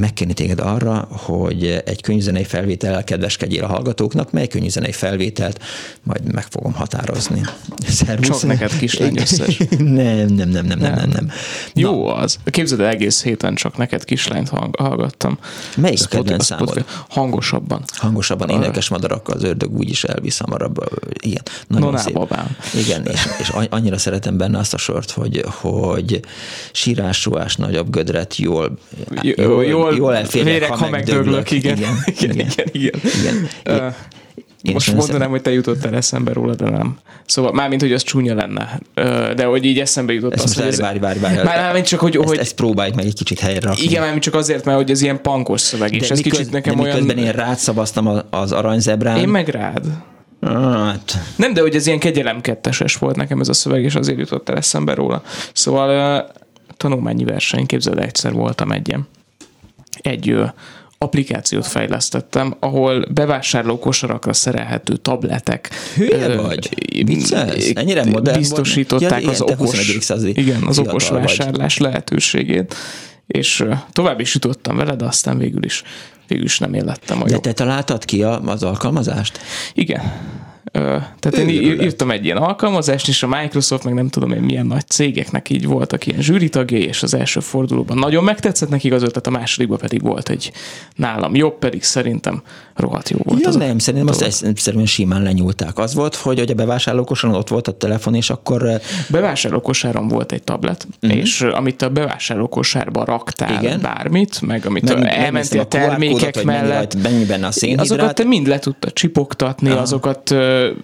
megkérni téged arra, hogy egy könnyűzenei felvétellel kedveskedjél a hallgatóknak, mely könnyűzenei felvételt majd meg fogom határozni. Szervusz. Csak neked kislány összes. Nem. Jó az. Képzeld, egész héten csak neked kislányt hallgattam. Melyik a kedvenc számod? Hangosabban. Hangosabban, énekes madarakkal, az ördög úgyis elvisz hamarabb. Igen. Nagyon szép. Babám. Igen, és annyira szeretem benne azt a sort, hogy sírásúás, nagyobb gödret, jól elférjek, ha megdöglök. Igen. Most mondanám, hogy te jutottál eszembe róla, de nem. Szóval mármint, hogy az csúnya lenne. De hogy így eszembe jutott ezt azt, hogy... Ezt próbálj meg egy kicsit helyre rakni. Igen, mármint csak azért, mert hogy ez ilyen pankos szöveg is. Ez kicsit nekem olyan... Miközben én rád szavaztam az aranyzebrán. Én meg rád. Hát. Nem, de hogy ez ilyen kegyelemketteses volt nekem ez a szöveg, és azért jutottál eszembe róla. Szóval tanulmányi verseny, képzeld, egyszer voltam egy applikációt fejlesztettem, ahol bevásárló kosarakra szerelhető tabletek. Hülye vagy? Viccelsz? Ennyire modern biztosították az okos vásárlás lehetőségét, és tovább is jutottam vele, de aztán végül is nem élettem. De te találtad ki az alkalmazást? Igen. Tehát én írtam egy ilyen alkalmazást, és a Microsoft, meg nem tudom én milyen nagy cégeknek így voltak ilyen zsűritagjai, és az első fordulóban nagyon megtetszett nekik az ötlet, a másodikban pedig volt egy nálam jobb, pedig szerintem rohadt jó volt. Ja, nem, szerintem azt egyszerűen simán lenyúlták. Az volt, hogy a bevásárlókosáron ott volt a telefon, és akkor... Bevásárlókosáron volt egy tablet, és amit a bevásárlókosárba raktál bármit, meg amit elmentél a termékek mellett, azokat te mind le tudtad csipogtatni, azokat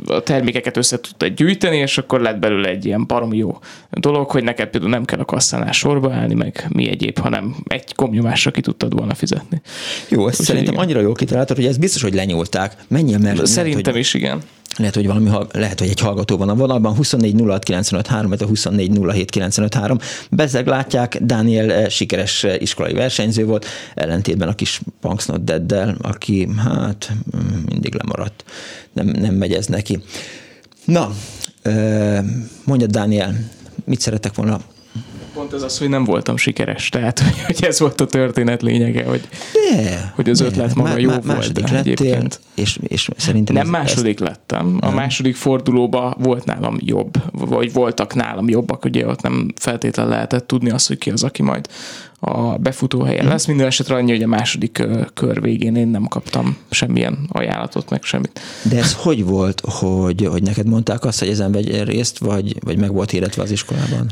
a termékeket össze tudtad gyűjteni, és akkor lett belőle egy ilyen baromi jó dolog, hogy neked például nem kell a kasszánál sorba állni, meg mi egyéb, hanem egy gomnyomásra ki tudtad volna fizetni. Jó, ezt szerintem annyira jól kitaláltad, hogy ez biztos, hogy lenyúlták. Szerintem is igen. Lehet, hogy egy hallgató van a vonalban, 2406953, vagy a 2407953. Bezzeg látják, Dániel sikeres iskolai versenyző volt, ellentétben a kis Punks Not Dead-del, aki hát mindig lemaradt. Nem megy ez neki. Na, mondjad, Dániel, mit szerettek volna? Pont ez az, hogy nem voltam sikeres, tehát hogy ez volt a történet lényege, hogy az ötlet maga jó volt. Második lettél, és szerintem... Nem második lettem. A második fordulóban volt nálam jobb, vagy voltak nálam jobbak, ugye ott nem feltétlen lehetett tudni azt, hogy ki az, aki majd a befutó helyen lesz. Minden esetre annyi, hogy a második kör végén én nem kaptam semmilyen ajánlatot, meg semmit. De ez hogy volt, hogy neked mondták azt, hogy ezen vegyél részt, vagy meg volt hirdetve az iskolában?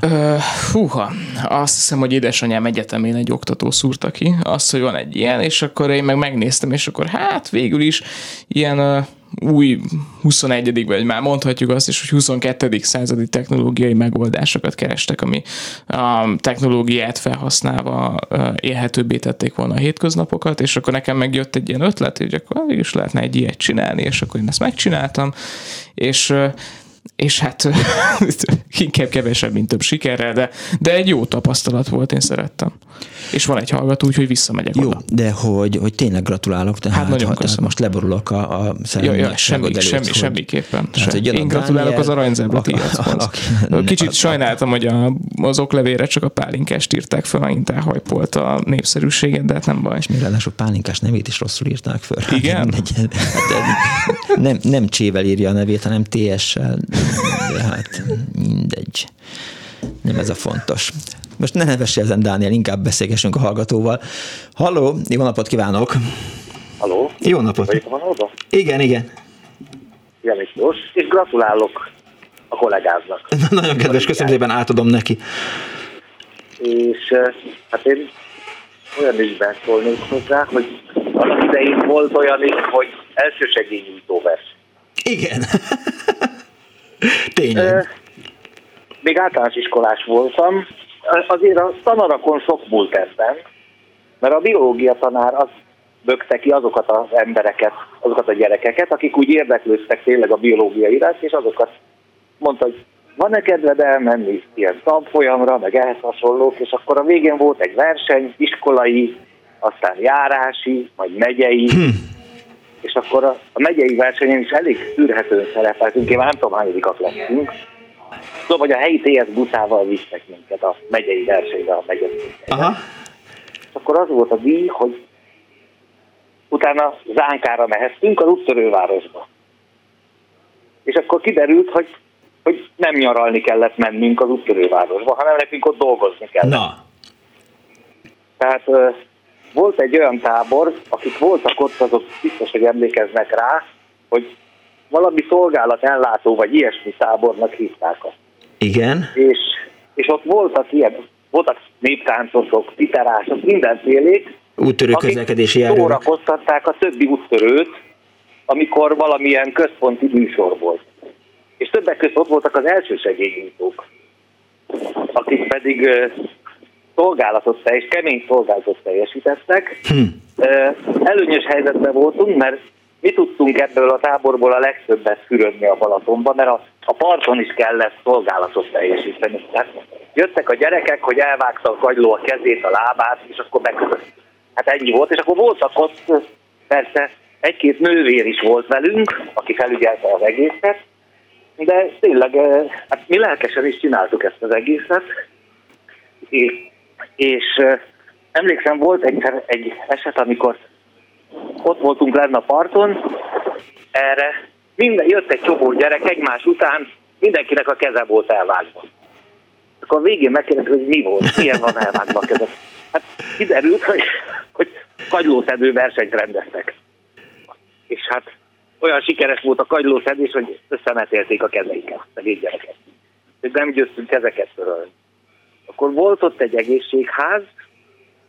Azt hiszem, hogy édesanyám egyetemén egy oktató szúrta ki azt, hogy van egy ilyen, és akkor én meg megnéztem, és akkor végül is ilyen új 21. vagy már mondhatjuk azt is, hogy 22. századi technológiai megoldásokat kerestek, ami a technológiát felhasználva élhetőbbé tették volna a hétköznapokat, és akkor nekem megjött egy ilyen ötlet, hogy akkor végül is lehetne egy ilyet csinálni, és akkor én ezt megcsináltam, és hát inkább kevesebb, mint több sikerrel, de egy jó tapasztalat volt, én szerettem. És van egy hallgató, úgyhogy visszamegyek oda. Jó, de hogy tényleg gratulálok, tehát most leborulok a szerelményességod előtt. Semmiképpen. Én gratulálok az aranyzebra tiédhoz. Kicsit sajnáltam, hogy az oklevére csak a pálinkást írták fel, amint elhajpolt a népszerűséget, de hát nem baj. És még ráadásul pálinkás nevét is rosszul írták föl. Igen? Nem csével írja a nevét, hanem TS-sel. De hát mindegy. Nem ez a fontos. Most ne nevessél ezen, Dániel, inkább beszélgessünk a hallgatóval. Halló, jó napot kívánok! Halló! Jó napot! Igen. Igen, és gratulálok a kollégáznak. Nagyon kedves, köszönöm szépen, átadom neki. És hát én olyan is beszólnék hozzá, hogy az idején volt olyan is, hogy elsősegélynyújtó verseny. Igen. Tényleg. Még általános iskolás voltam. Azért a tanarakon sok múlt ebben, mert a biológia tanár az bökte ki azokat az embereket, azokat a gyerekeket, akik úgy érdeklődtek tényleg a biológia iránt, és azokat mondta, hogy van-e kedved elmenni ilyen tanfolyamra, meg ehhez hasonlók, és akkor a végén volt egy verseny, iskolai, aztán járási, majd megyei, és akkor a megyei versenyen is elég tűrhetően szerepeltünk, én már nem tudom, hányadikak lettünk. Tudom, hogy a helyi TS buszával visznek minket a megyei versenybe, a megyei. Aha. És akkor az volt a díj, hogy utána Zánkára mehettünk, az úttörővárosba. És akkor kiderült, hogy nem nyaralni kellett mennünk az úttörővárosba, hanem nekünk ott dolgozni kellett. Na. Tehát volt egy olyan tábor, akik voltak ott, azok biztos, hogy emlékeznek rá, hogy valami szolgálat ellátó, vagy ilyesmi tábornak hívták azt. Igen. És ott voltak ilyen, voltak néptáncosok, titerások, mindenfélék, úttörő közlekedési járőrök. Szórakoztatták a többi úttörőt, amikor valamilyen központi műsor volt. És többek között ott voltak az elsősegélynyújtók, akik pedig szolgálatot és kemény szolgálatot teljesítettek. Előnyös helyzetben voltunk, mert mi tudtunk ebből a táborból a legtöbbet fürödni a Balatonban, mert a parton is kellett szolgálatot teljesíteni. Tehát jöttek a gyerekek, hogy elvágta a kagyló a kezét, a lábát, és akkor bekötött. Hát ennyi volt, és akkor voltak ott, persze egy-két nővér is volt velünk, aki felügyelte az egészet, de tényleg hát mi lelkesen is csináltuk ezt az egészet, és emlékszem, volt egyszer egy eset, amikor ott voltunk lenn a parton, erre jött egy csoport gyerek egymás után, mindenkinek a keze volt elvágva. Akkor a végén megkérdeztük, hogy mi volt, milyen van elvágva a kezed. Hát kiderült, hogy kagylószedő versenyt rendeztek. És hát olyan sikeres volt a kagylószedés, hogy összemetélték a kezeiket, szegény gyereket. Hogy nem győztünk kezeket törölni. Akkor volt ott egy egészségház,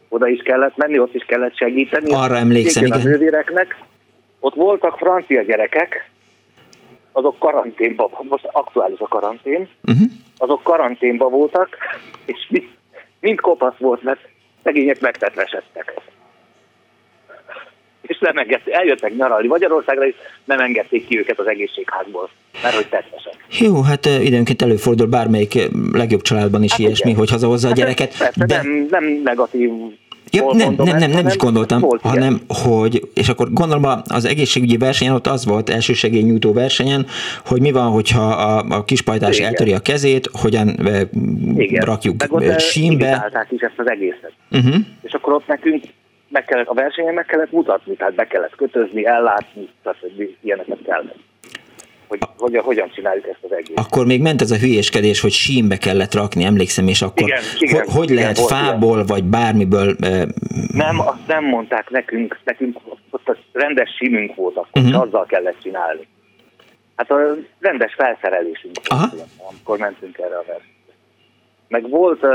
oda is kellett menni, ott is kellett segíteni. Arra emlékszem, igen. A nővéreknek. Ott voltak francia gyerekek, azok karanténban, most aktuális a karantén, azok karanténban voltak, és mind kopasz volt, mert szegények megtetvesedtek. És nem engedték, eljöttek nyaralni Magyarországra, és nem engedték ki őket az egészségházból, mert hogy tetvesek. Jó, hát időnként előfordul bármelyik legjobb családban is hát ilyesmi, igen. Hogy hazahozza a gyereket. Hát, de nem negatív. Ja, nem is gondoltam, hanem hogy, és akkor gondolom az egészségügyi versenyen ott az volt, elsősegélynyújtó versenyen, hogy mi van, hogyha a kispajtás eltöri a kezét, hogyan rakjuk sínbe. Imitálták is ezt az egészet. És akkor ott nekünk a versenyen meg kellett mutatni, tehát be kellett kötözni, ellátni, tehát ilyeneket kellett. Hogyan csináljuk ezt az egészet. Akkor még ment ez a hülyéskedés, hogy sínbe kellett rakni, emlékszem, és akkor igen, lehet fából, ilyen. Vagy bármiből... Nem, azt nem mondták nekünk ott a rendes sínünk volt akkor, és azzal kellett csinálni. Hát a rendes felszerelésünk volt, amikor mentünk erre a versenyre. Meg volt,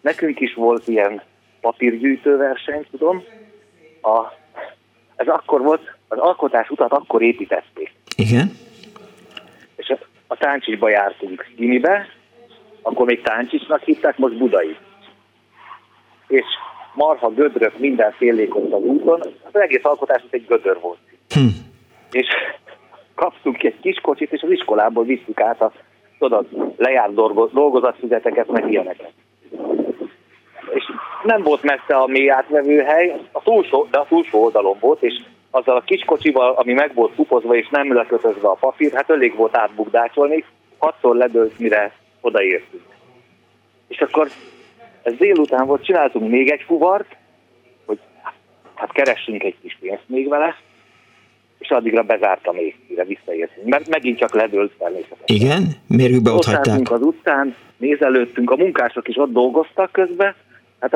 nekünk is volt ilyen papírgyűjtő verseny, tudom. Ez akkor volt, az alkotás utat akkor építették. Igen. És a Táncsicsba jártunk Gimibe, akkor még Táncsicsnak hívták, most Budai. És marha gödrök mindenfélék ott az úton, az egész alkotás egy gödör volt. És kaptunk egy kis kocsit, és az iskolából visszük át a lejárt dolgozatfüzeteket, meg ilyeneket. És nem volt messze a mély átvevőhely, de a túlsó oldalon volt, és azzal a kis kocsival, ami meg volt kupozva és nem lekötözve a papír, hát elég volt átbukdácsolni, 6-szor ledőlt, mire odaértünk. És akkor ez délután volt, csináltunk még egy fuvart, hogy hát keressünk egy kis pénzt még vele, és addigra bezártam még, mire visszaértünk. Mert megint csak ledőlt természetesen. Igen? Mérjükbe ott hagyták. Az utcán, nézelődtünk, a munkások is ott dolgoztak közben, hát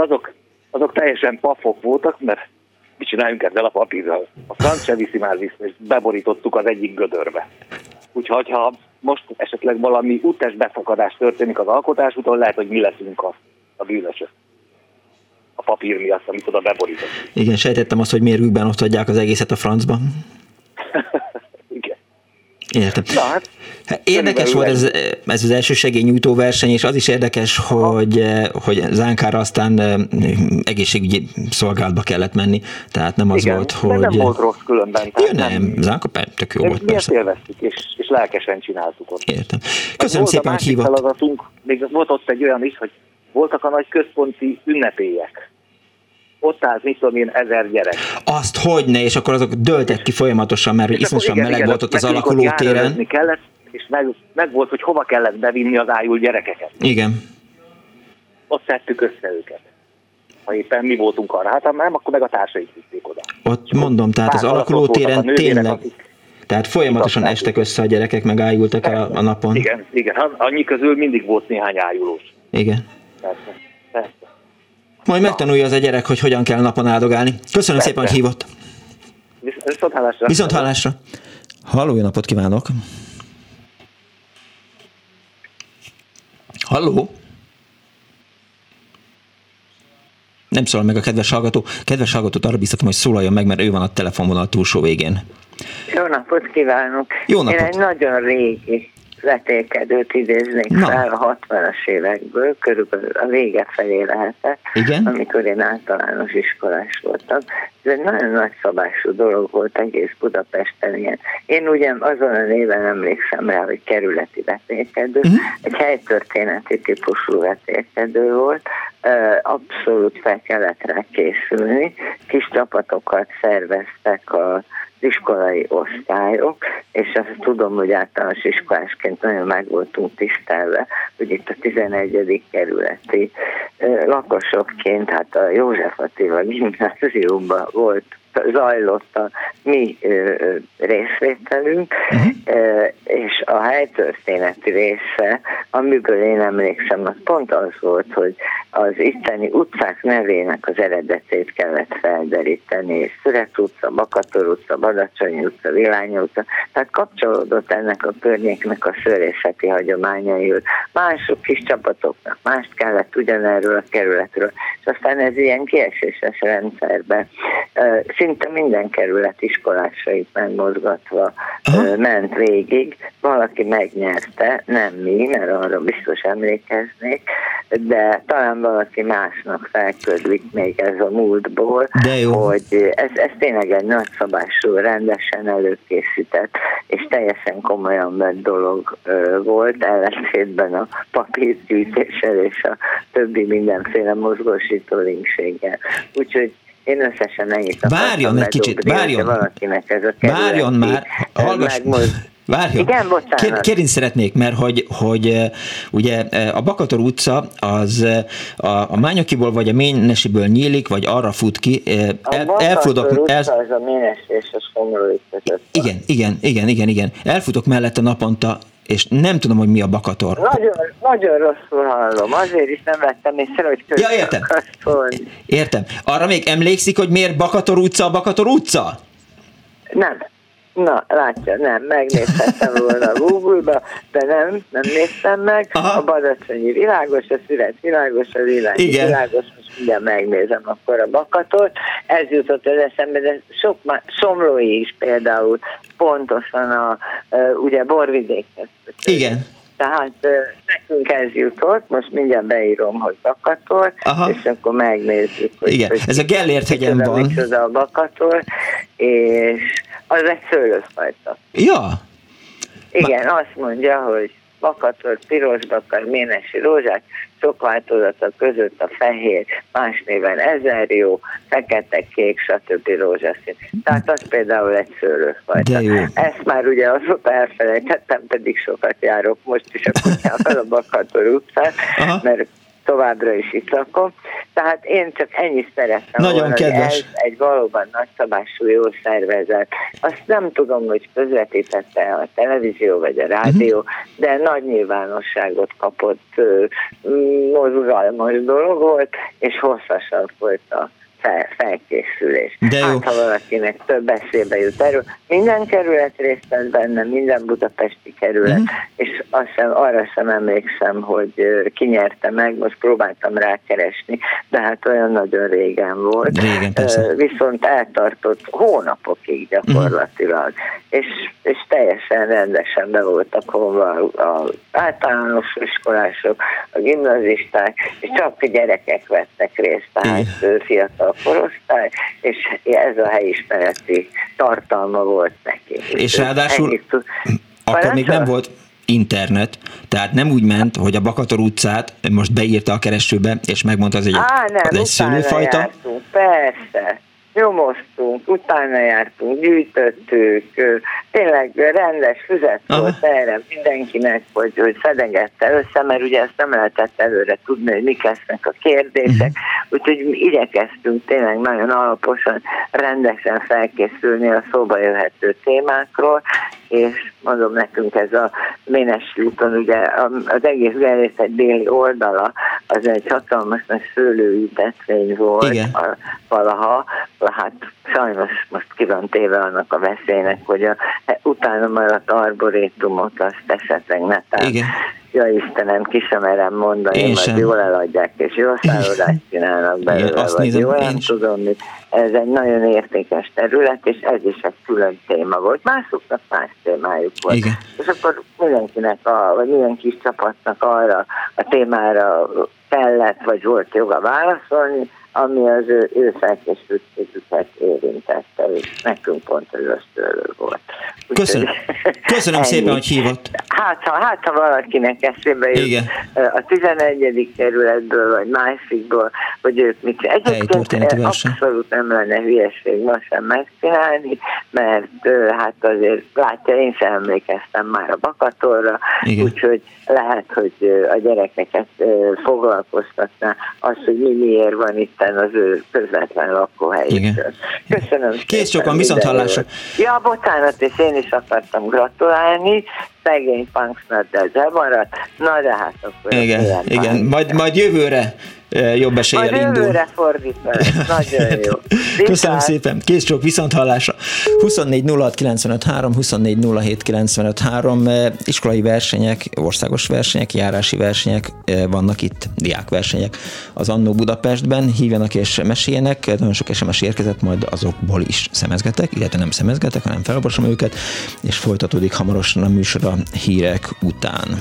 azok teljesen pafok voltak, mert mit csináljunk ezzel a papírral? A franc se viszi már vissza, és beborítottuk az egyik gödörbe. Úgyhogy ha most esetleg valami útes beszakadás történik az alkotás úton, lehet, hogy mi leszünk a bűnösök. A papír miatt, amit oda beborított. Igen, sejtettem azt, hogy mérgükben ott adják az egészet a francban. Igen. Értem. Na, hát, érdekes volt ez az elsősegélynyújtó verseny, és az is érdekes, hogy Zánkára aztán egészségügyi szolgálatba kellett menni, tehát nem az igen, volt, hogy... nem volt rossz különben. Ja, nem, Zánka tök jó volt persze. Miért élveztük, és lelkesen csináltuk ott. Értem. Köszönöm szépen, hogy hívott. Volt a másik feladatunk, még volt ott egy olyan is, hogy voltak a nagy központi ünnepélyek. Ott állt, mit tudom én, 1000 gyerek. Azt hogyne, és akkor azok döltek ki folyamatosan, mert iszonyosan meleg volt ott az alakulótéren. Kellett, és meg volt, hogy hova kellett bevinni az ájul gyerekeket. Igen. Ott szedtük össze őket. Ha éppen mi voltunk arra, hát nem, akkor meg a társaik vitték oda. Ott mondom, tehát az alakulótéren tényleg... Tehát folyamatosan estek össze a gyerekek, meg ájultak el a napon. Igen, igen. Annyi közül mindig volt néhány ájulós. Igen. Persze. Majd megtanulja az a gyerek, hogy hogyan kell napon áldogálni. Köszönöm szépen, hogy hívott. Viszont hallásra. Halló, jó napot kívánok. Halló. Nem szólal meg a kedves hallgató. Kedves hallgatót arra biztatom, hogy szólaljon meg, mert ő van a telefonvonal túlsó végén. Jó napot kívánok. Jó napot. Én egy nagyon régi vetélkedőt idéznék fel a 60-as évekből, körülbelül a vége felé lehetett, amikor én általános iskolás voltam. Ez egy nagyon nagyszabású dolog volt egész Budapesten ilyen. Én ugyan azon a néven emlékszem rá, hogy kerületi vetélkedő, egy helytörténeti típusú vetélkedő volt, abszolút fel kellett rá készülni, kis csapatokat szerveztek a iskolai osztályok, és azt tudom, hogy általános iskolásként nagyon meg voltunk tisztelve, hogy itt a 11. kerületi lakosokként, hát a József Attila gimnáziumban volt, zajlott a mi részvételünk, és a helytörténeti része, amiből én emlékszem, az pont az volt, hogy az itteni utcák nevének az eredetét kellett felderíteni, Szüret utca, Bakator utca, Badacsony utca, Vilányi utca, tehát kapcsolódott ennek a környéknek a szőrészeti hagyományaihoz. Mások kis csapatoknak mást kellett ugyanerről a kerületről, és aztán ez ilyen kieséses rendszerben szinte minden kerület iskolásait megmozgatva ment végig. Valaki megnyerte, nem mi, mert arra biztos emlékeznék, de talán valaki másnak felködlik még ez a múltból, hogy ez tényleg egy nagyszabású, rendesen előkészített, és teljesen komolyan vett dolog volt, ellentétben a papírgyűjtéssel és a többi mindenféle mozgósító linkséggel. Úgyhogy én összesen ennyit akartam bedobni valakinek ez a kerületi. Várjon már, hallgass! Várjon. Igen, kérni szeretnék, mert hogy ugye a Bakator utca az a Mányokiból vagy a Ménesiből nyílik, vagy arra fut ki. Bakator utca az a Ménes és a Somlói között. Igen. Elfutok mellette naponta, és nem tudom, hogy mi a Bakator. Nagyon rosszul hallom, azért is nem vettem észre, hogy Értem. Arra még emlékszik, hogy miért Bakator utca a Bakator utca? Nem. Na, látja, nem, megnézhettem volna a Google-ba, de nem néztem meg. Aha. A Badacsonyi világos, a Szüret világos, a Vilányi világos, most mindjárt megnézem akkor a Bakatort. Ez jutott az eszembe, de Somlói is például pontosan ugye Borvidékhez. Igen. Tehát nekünk ez jutott, most mindjárt beírom, hogy Bakator, és akkor megnézzük, hogy... Igen, ez a Gellért hegyen van. Micsoda a Bakator, és az egy szőlőfajta. Ja. Igen, azt mondja, hogy Bakator, pirosbakar, ménesi rózsák, sok változata között a fehér, más néven ezerjó, fekete, kék, stb. Rózsaszín. Tehát az például egy szőlőfajta. Ezt már ugye azóta elfelejtettem, pedig sokat járok most is a kutyával a Bakator utcán, mert továbbra is itt lakom. Tehát én csak ennyit szerettem volna, hogy ez egy valóban nagyszabású, jó szervezet. Azt nem tudom, hogy közvetítette a televízió vagy a rádió, de nagy nyilvánosságot kapott, mozgalmas dolog volt, és hosszasabb volt a felkészülés. Hát, ha valakinek több eszébe jut erről, minden kerület részt vett benne, minden budapesti kerület, és arra sem emlékszem, hogy ki nyerte meg, most próbáltam rákeresni, de hát olyan nagyon régen volt. Régen, viszont eltartott hónapokig gyakorlatilag, és teljesen rendesen be voltak honva az általános iskolások, a gimnazisták, és csak gyerekek vettek részt, tehát fiatal korosztály, és ez a helyismereti tartalma volt neki. És ráadásul akkor még nem volt internet, tehát nem úgy ment, hogy a Bakator utcát most beírta a keresőbe, és megmondta, hogy ez egy szülőfajta. Jártunk, persze, nyomoztunk, utána jártunk, gyűjtöttük, tényleg rendes füzet volt erre mindenkinek, hogy fedegette össze, mert ugye ezt nem lehetett előre tudni, hogy mik lesznek a kérdések, úgyhogy mi igyekeztünk tényleg nagyon alaposan, rendesen felkészülni a szóba jöhető témákról, és mondom, nekünk ez a Ménesi úton, ugye az egész gerészet déli oldala, az egy hatalmas nagy szőlőültetvény volt valaha, hát sajnos most ki van téve annak a veszélynek, hogy utána maradt arborétumot azt esetleg netán. Igen. Ja Istenem, ki sem merem mondani, majd jól eladják, és jól szállodást csinálnak belőle, vagy jól nem tudom, hogy ez egy nagyon értékes terület, és ez is egy külön téma volt. Másoknak más témájuk volt. Igen. És akkor mindenki csapatnak arra a témára kellett, vagy volt joga válaszolni, ami az ő felkészültségüket érintette, és nekünk pont ez az tőlő volt. Úgy Köszönöm szépen, hogy hívott. Hát, ha valakinek eszébe jut a 11. kerületből, vagy másikból, hogy ők mit csinálják. Egyébként abszolút nem lenne hülyeség ma sem megcsinálni, mert hát azért látja, én sem emlékeztem már a Bakatorra, úgyhogy lehet, hogy a gyerekeket foglalkoztatná az, hogy miért van itt az ő közvetlen lakóhelyükről. Köszönöm. Kész sokan, viszont hallásra. Ja, bocsánat, és én is akartam gratulálni, szegény Panxnak, de ez elmaradt. Na de hát akkor... Igen. Majd jövőre jobb eséllyel indul. Majd jövőre fordítva. Nagyon jó. Köszönöm szépen. Kész sok, viszont hallásra. 24.06.953, 24.07.953 iskolai versenyek, országos versenyek, járási versenyek vannak itt, diákversenyek az Annó Budapestben. Hívjanak és meséljenek. Nagyon sok SMS érkezett, majd azokból is szemezgetek, illetve nem szemezgetek, hanem felolvasom őket, és folytatódik hamarosan a műsor a hírek után.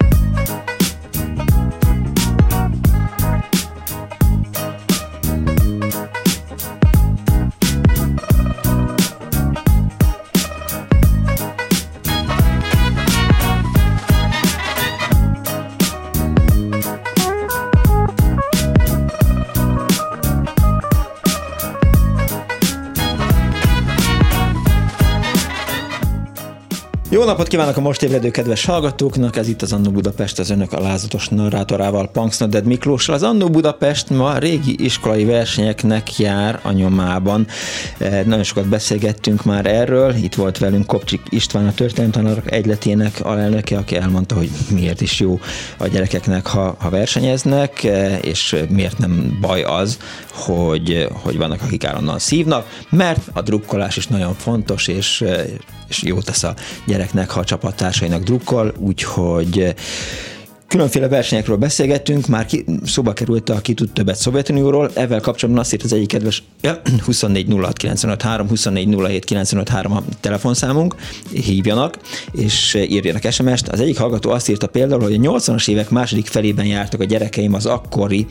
Jó napot kívánok a most ébredő kedves hallgatóknak, ez itt az Annó Budapest, az önök alázatos narrátorával, Punks Not Dead Miklóssal. Az Annó Budapest ma régi iskolai versenyeknek jár a nyomában. Nagyon sokat beszélgettünk már erről, itt volt velünk Kopcsik István, a történelemtanárok egyletének alelnöke, aki elmondta, hogy miért is jó a gyerekeknek, ha versenyeznek, és miért nem baj az, hogy vannak, akik állandóan szívnak, mert a drukkolás is nagyon fontos, és jó tesz a gyereknek, ha a csapattársainak drukkol, úgyhogy különféle versenyekről beszélgettünk, már szóba került a Ki tud többet Szovjetunióról, ezzel kapcsolatban azt írt az egyik kedves 2406953, 2407953 a telefonszámunk, hívjanak és írjanak SMS-t. Az egyik hallgató azt írta például, hogy a 80-as évek második felében jártak a gyerekeim az akkori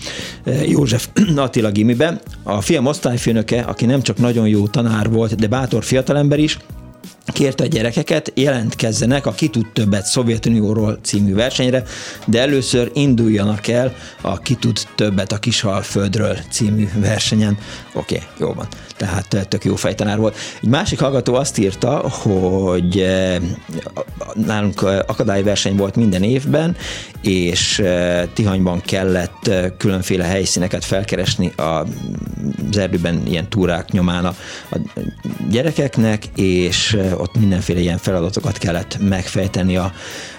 József Attila gimibe. A fiam osztályfőnöke, aki nem csak nagyon jó tanár volt, de bátor fiatalember is, kérte a gyerekeket, jelentkezzenek a Ki tud többet Szovjetunióról című versenyre, de először induljanak el a Ki tud többet a Kisalföldről című versenyen. Oké, jó van. Tehát tök jó fejtanár volt. Egy másik hallgató azt írta, hogy nálunk akadályverseny volt minden évben, és Tihanyban kellett különféle helyszíneket felkeresni az erdőben ilyen túrák nyomán a gyerekeknek, és ott mindenféle ilyen feladatokat kellett megfejteni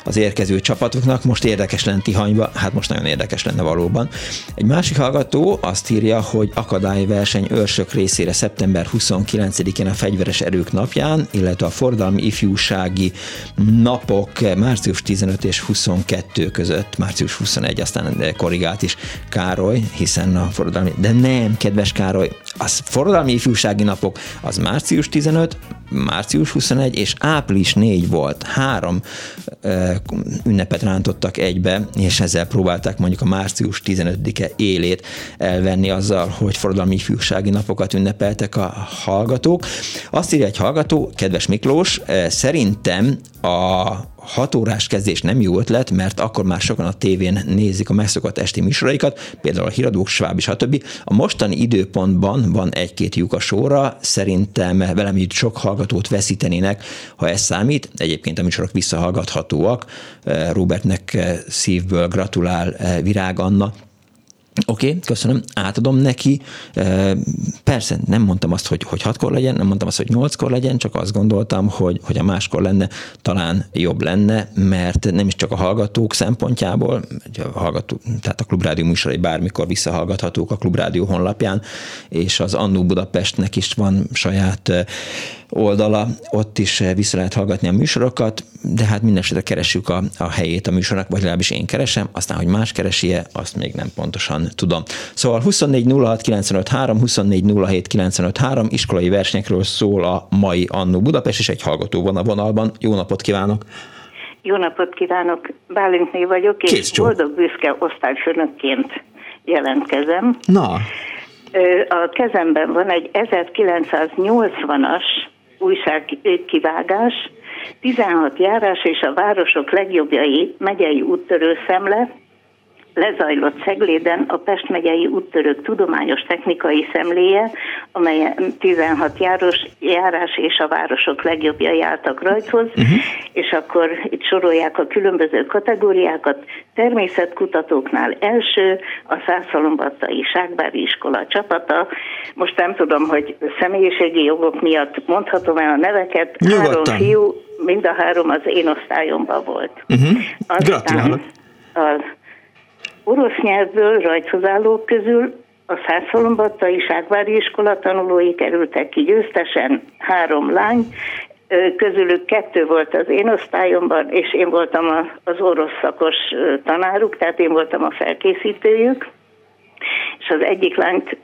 az érkező csapatoknak. Most érdekes lenne Tihanyba, hát most nagyon érdekes lenne valóban. Egy másik hallgató azt írja, hogy akadályverseny őrsök részére szeptember 29-én a Fegyveres Erők napján, illetve a Forradalmi Ifjúsági Napok március 15 és 22 között, március 21, aztán korrigált is Károly, hiszen a forradalmi, de nem, kedves Károly, az Forradalmi Ifjúsági Napok, az március 15, március 21 és április 4 volt. 3 ünnepet rántottak egybe, és ezzel próbálták mondjuk a március 15-e élét elvenni azzal, hogy forradalmi ifjúsági napokat ünnepeltek a hallgatók. Azt írja egy hallgató, kedves Miklós, szerintem a 6 órás kezdés nem jó ötlet, mert akkor már sokan a tévén nézik a megszokott esti műsoraikat, például a Híradók, Schwab és stb. A mostani időpontban van 1-2 lyuk a sorra, szerintem velem így sok hallgatót veszítenének, ha ez számít. Egyébként a műsorok visszahallgathatóak. Robertnek szívből gratulál Virág Anna. Oké, köszönöm, átadom neki. Persze, nem mondtam azt, hogy 6-kor legyen, nem mondtam azt, hogy 8-kor legyen, csak azt gondoltam, hogy a máskor lenne, talán jobb lenne, mert nem is csak a hallgatók szempontjából, tehát a Klubrádió műsorai bármikor visszahallgathatók a Klubrádió honlapján, és az Annó Budapestnek is van saját oldala, ott is vissza lehet hallgatni a műsorokat, de hát mindenesetre keressük a helyét a műsornak, vagy legalábbis én keresem, aztán, hogy más keresie, azt még nem pontosan tudom. Szóval 2406953, 2407953, iskolai versenyekről szól a mai Annó Budapest, és egy hallgató van a vonalban. Jó napot kívánok! Jó napot kívánok! Bálintné vagyok, és boldog büszke osztályfőnökként jelentkezem. Na! A kezemben van egy 1980-as újságkivágás, 16 járás és a városok legjobbjai megyei úttörő szemle lezajlott Szegléden a Pest megyei úttörők tudományos technikai szemléje, amelyen 16 járás és a városok legjobbjai jártak rajthoz, és akkor itt sorolják a különböző kategóriákat. Természetkutatóknál első a Szászhalombattai Ságvári Iskola csapata. Most nem tudom, hogy személyiségi jogok miatt mondhatom el a neveket. Nyugodtan. 3 fiú, mind a 3 az én osztályomban volt. Gratulálok! Orosz nyelvből rajzozálók közül a Szászhalombattai Ságvári Iskola tanulói kerültek ki győztesen, 3 lány, közülük 2 volt az én osztályomban, és én voltam az orosz szakos tanáruk, tehát én voltam a felkészítőjük, és az egyik lányt,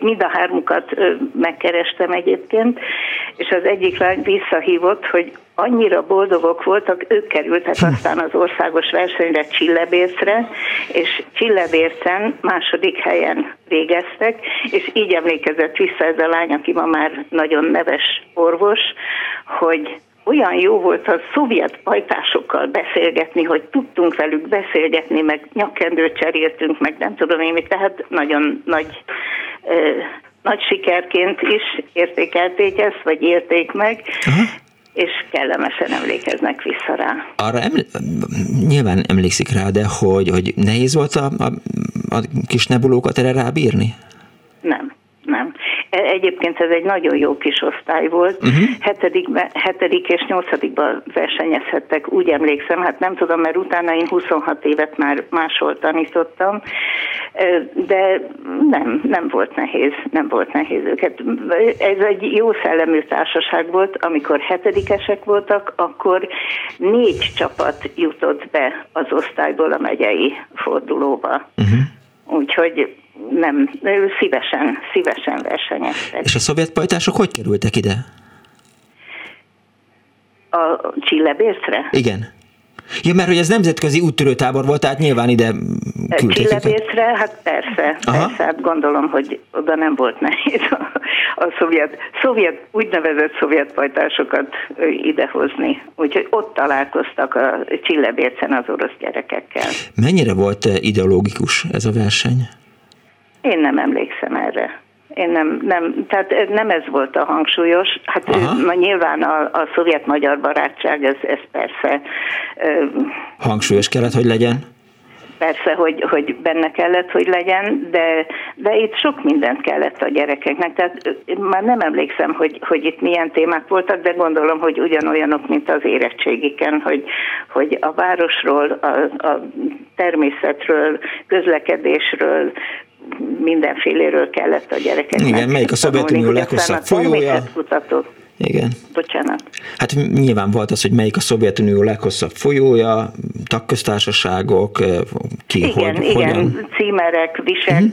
mind a 3-ukat megkerestem egyébként, és az egyik lány visszahívott, hogy annyira boldogok voltak, ők kerültek aztán az országos versenyre Csillebércre, és Csillebércen második helyen végeztek, és így emlékezett vissza ez a lány, aki ma már nagyon neves orvos, hogy olyan jó volt a szovjet pajtásokkal beszélgetni, hogy tudtunk velük beszélgetni, meg nyakkendőt cseréltünk, meg nem tudom én mit, tehát nagyon nagy sikerként is értékelték ezt, vagy érték meg. Aha. És kellemesen emlékeznek vissza rá. Arra nyilván emlékszik rá, de hogy nehéz volt a kis nebulókat erre rábírni? Nem. Egyébként ez egy nagyon jó kis osztály volt. 7. és 8.-ban versenyezhettek, úgy emlékszem, hát nem tudom, mert utána én 26 évet már máshol tanítottam, de nem volt nehéz, őket. Ez egy jó szellemű társaság volt, amikor hetedikesek voltak, akkor 4 csapat jutott be az osztályból a megyei fordulóba. Uh-huh. Úgyhogy nem, szívesen versenyeztek. És a szovjet pajtások hogy kerültek ide? A Csillebércre? Igen. Ja, mert hogy ez nemzetközi úttörőtábor volt, tehát nyilván ide küldték. Csillebércre? Hát persze, hát gondolom, hogy oda nem volt nehéz a szovjet úgynevezett szovjet pajtásokat idehozni. Úgyhogy ott találkoztak a Csillebércen az orosz gyerekekkel. Mennyire volt ideológikus ez a verseny? Én nem emlékszem erre. Én nem, tehát nem ez volt a hangsúlyos. Hát nyilván a szovjet-magyar barátság, ez persze... hangsúlyos kellett, hogy legyen? Persze, hogy benne kellett, hogy legyen, de itt sok mindent kellett a gyerekeknek. Tehát már nem emlékszem, hogy itt milyen témák voltak, de gondolom, hogy ugyanolyanok, mint az érettségiken, hogy a városról, a természetről, közlekedésről, mindenféléről kellett a gyerekeknek. Igen, melyik a Szovjetunió leghosszabb folyója? Igen. Bocsánat. Hát nyilván volt az, hogy melyik a Szovjetunió leghosszabb folyója, tagköztársaságok, igen, címerek,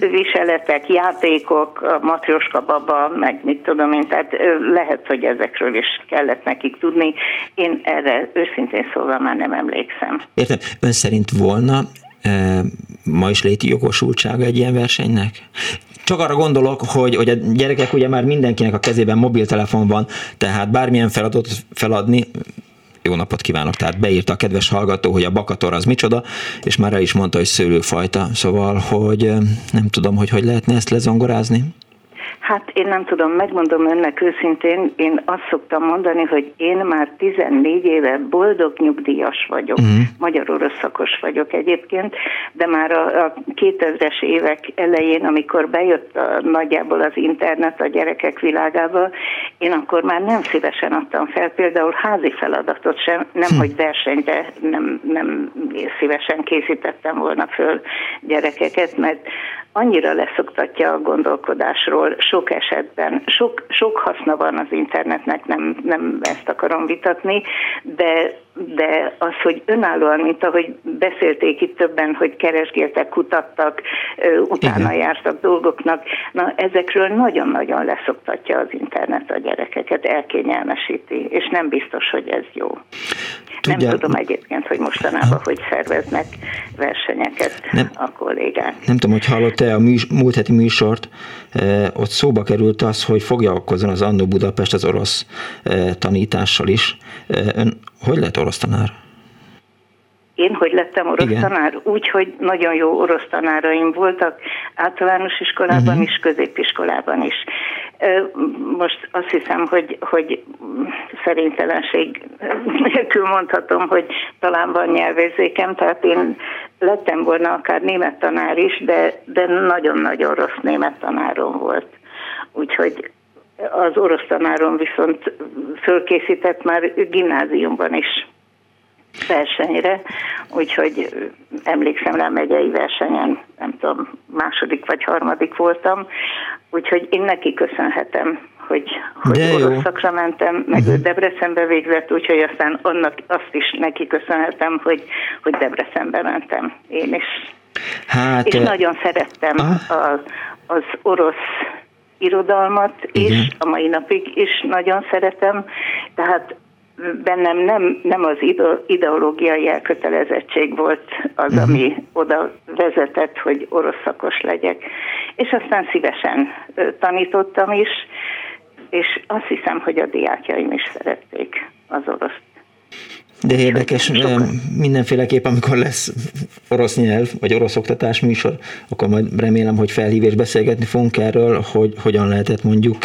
viseletek, játékok, a matrioska baba, meg mit tudom én, tehát lehet, hogy ezekről is kellett nekik tudni. Én erre őszintén szólva már nem emlékszem. Értem, ön szerint volna ma is léti jogosultsága egy ilyen versenynek? Csak arra gondolok, hogy a gyerekek ugye már mindenkinek a kezében mobiltelefon van, tehát bármilyen feladatot feladni, jó napot kívánok, tehát beírta a kedves hallgató, hogy a bakator az micsoda, és már el is mondta, hogy szőlőfajta, szóval, hogy nem tudom, hogy lehetne ezt lezongorázni. Hát én nem tudom, megmondom önnek őszintén, én azt szoktam mondani, hogy én már 14 éve boldog nyugdíjas vagyok, magyar-orosz szakos vagyok egyébként, de már a 2000-es évek elején, amikor bejött nagyjából az internet a gyerekek világába, én akkor már nem szívesen adtam fel például házi feladatot sem, nemhogy versenyt, de nem szívesen készítettem volna föl gyerekeket, mert annyira leszoktatja a gondolkodásról sok esetben. Sok haszna van az internetnek, nem ezt akarom vitatni, de az, hogy önállóan, mint ahogy beszélték itt többen, hogy keresgéltek, kutattak, utána jártak dolgoknak, na ezekről nagyon-nagyon leszoktatja az internet a gyerekeket, elkényelmesíti, és nem biztos, hogy ez jó. Tudja, nem tudom egyébként, hogy mostanában hogy szerveznek versenyeket a kollégák. Nem tudom, hogy hallott-e a múlt heti műsort, ott szóba került az, hogy foglalkozzon az Annó Budapest az orosz tanítással is. Ön hogy lett orosz tanár? Én hogy lettem orosz tanár? Úgy, hogy nagyon jó orosz tanáraim voltak általános iskolában is, középiskolában is. Most azt hiszem, hogy szerénytelenség nélkül mondhatom, hogy talán van nyelvérzékem, tehát én lettem volna akár német tanár is, de nagyon-nagyon rossz német tanárom volt. Úgyhogy az orosz tanárom viszont fölkészített már gimnáziumban is versenyre, úgyhogy emlékszem rá, megyei versenyen, nem tudom, 2. vagy 3. voltam, úgyhogy én neki köszönhetem, hogy orosz szakra mentem, meg ő Debrecenbe végzett, úgyhogy aztán azt is neki köszönhetem, hogy Debrecenbe mentem én is. Hát, és nagyon szerettem az orosz irodalmat, és a mai napig is nagyon szeretem, tehát bennem nem az ideológiai elkötelezettség volt az, ami oda vezetett, hogy orosz szakos legyek. És aztán szívesen tanítottam is, és azt hiszem, hogy a diákjaim is szerették az oroszt. De érdekes, mindenféleképpen, amikor lesz orosz nyelv, vagy orosz oktatás műsor, akkor majd remélem, hogy felhív és beszélgetni fogunk erről, hogy hogyan lehetett mondjuk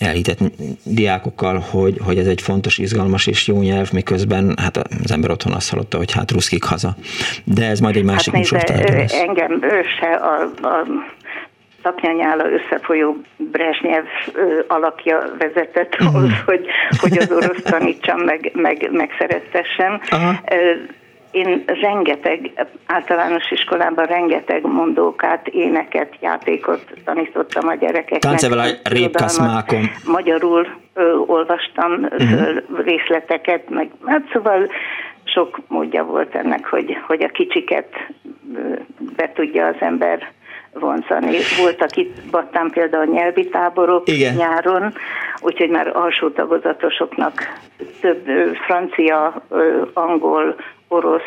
elhitett diákokkal, hogy ez egy fontos, izgalmas és jó nyelv, miközben hát az ember otthon azt hallotta, hogy hát ruszkik haza. De ez majd egy másik műsortárgya lesz. Engem se a taknyanyála összefolyó Brezsnyev alakja vezetett ahhoz, hogy az orosz tanítsam, meg szerettessem. Én rengeteg, általános iskolában rengeteg mondókát, éneket, játékot tanítottam a gyerekeknek. Táncevel a répkaszmákon. Magyarul olvastam részleteket, meg hát szóval sok módja volt ennek, hogy a kicsiket be tudja az ember vonzani. Voltak itt Battán például nyelvi táborok nyáron, úgyhogy már alsó tagozatosoknak több francia, angol, orosz,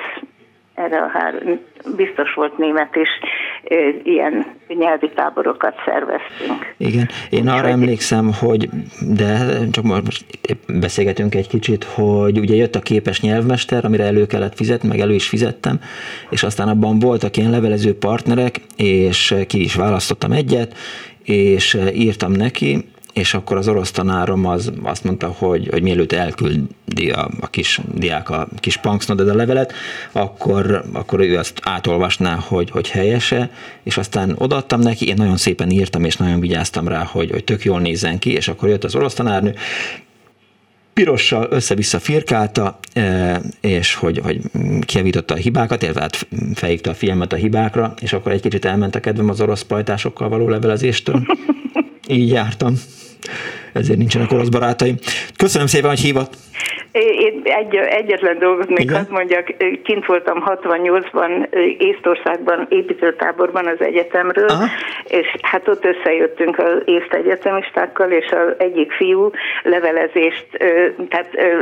erre a három, biztos volt német is, ilyen nyelvi táborokat szerveztünk. Igen, én arra emlékszem, hogy, de csak most beszélgetünk egy kicsit, hogy ugye jött a képes nyelvmester, amire elő kellett fizetni, meg elő is fizettem, és aztán abban voltak ilyen levelező partnerek, és ki is választottam egyet, és írtam neki, és akkor az orosz tanárom azt mondta, hogy mielőtt elküldi a kis diák a kis Panxnoded a levelet, akkor ő azt átolvasná, hogy helyese, és aztán odaadtam neki, én nagyon szépen írtam, és nagyon vigyáztam rá, hogy tök jól nézzen ki, és akkor jött az orosz tanárnő, pirossal össze-vissza firkálta, és hogy kijavította a hibákat, tehát felhívta a figyelmet a hibákra, és akkor egy kicsit elment a kedvem az orosz pajtásokkal való levelezéstől. Így jártam. Ezért nincsenek orosz barátaim. Köszönöm szépen, hogy hívott. Én egyetlen dolgot még azt mondjak, kint voltam 68-ban Észtországban, építőtáborban az egyetemről, és hát ott összejöttünk az észt egyetemistákkal, és az egyik fiú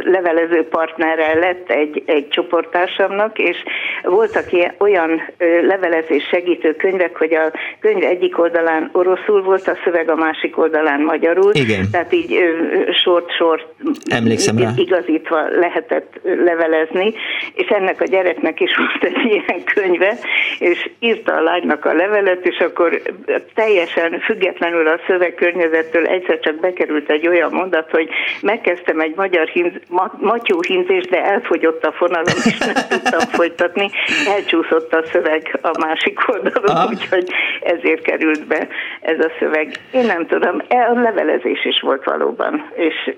levelező partnerrel lett egy csoporttársamnak, és voltak olyan levelezés segítő könyvek, hogy a könyv egyik oldalán oroszul volt, a szöveg a másik oldalán magyarul. Igen. Tehát így sort-sort igazítva lehetett levelezni, és ennek a gyereknek is volt egy ilyen könyve, és írta a lánynak a levelet, és akkor teljesen függetlenül a szövegkörnyezettől egyszer csak bekerült egy olyan mondat, hogy megkezdtem egy magyar matyóhinzést, de elfogyott a fonalom, és nem tudtam folytatni, elcsúszott a szöveg a másik oldalon, úgyhogy ezért került be ez a szöveg. Én nem tudom, a levelezés is volt valóban, és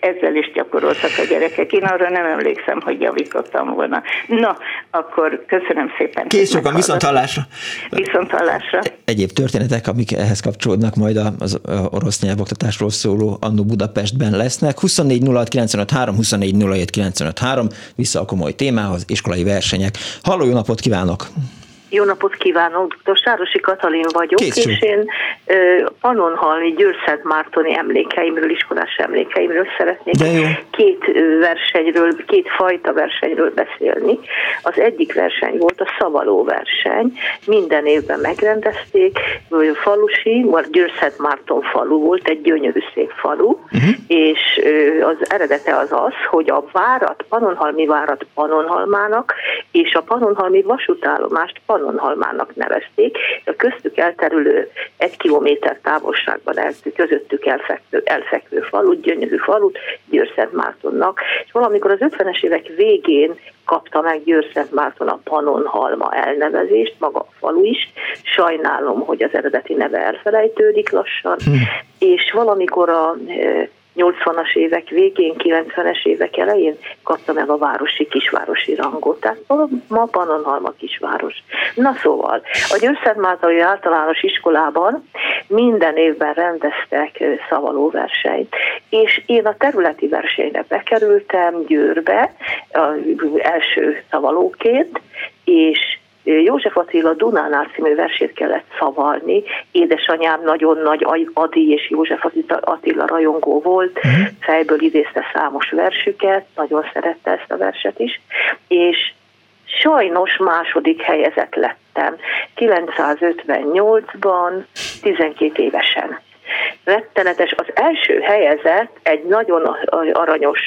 ezzel is gyakoroltak a gyerekek. Én arra nem emlékszem, hogy javítottam volna. Na, akkor köszönöm szépen. Kész sokan, viszonthallásra. Viszonthallásra. Egyéb történetek, amik ehhez kapcsolódnak, majd az orosz nyelvoktatásról szóló Annu Budapestben lesznek. 2406953, 2407953, vissza a komoly témához, iskolai versenyek. Halló, jó napot kívánok! Jó napot kívánok! Dr. Sárosi Katalin vagyok, és én Pannonhalmi Győrszentmártoni emlékeimről, iskolás emlékeimről szeretnék két fajta versenyről beszélni. Az egyik verseny volt a szavaló verseny. Minden évben megrendezték, falusi, vagy Győrszentmárton falu volt, egy gyönyörű szép falu, és az eredete az, hogy a várat, Pannonhalmi várat Pannonhalmának, és a Pannonhalmi vasútállomást Pannonhalmának nevezték, a köztük elterülő 1 kilométer távolságban közöttük elfekvő falut, gyönyörű falut Győrszentmártonnak, és valamikor az 50-es évek végén kapta meg Győrszentmárton a Pannonhalma elnevezést, maga a falu is. Sajnálom, hogy az eredeti neve elfelejtődik lassan, és valamikor a 80-as évek végén, 90-es évek elején kapta meg a kisvárosi rangot. Tehát ma Pannonhalma kisváros. Na szóval, a Győrszentmártoni általános iskolában minden évben rendeztek szavaló versenyt, és én a területi versenyre bekerültem Győrbe az első szavalóként, és József Attila Dunánál című versét kellett szavalni. Édesanyám nagyon nagy Adi és József Attila rajongó volt, fejből idézte számos versüket, nagyon szerette ezt a verset is, és sajnos második helyezett lettem 958-ban, 12 évesen. Rettenetes, az első helyezett egy nagyon aranyos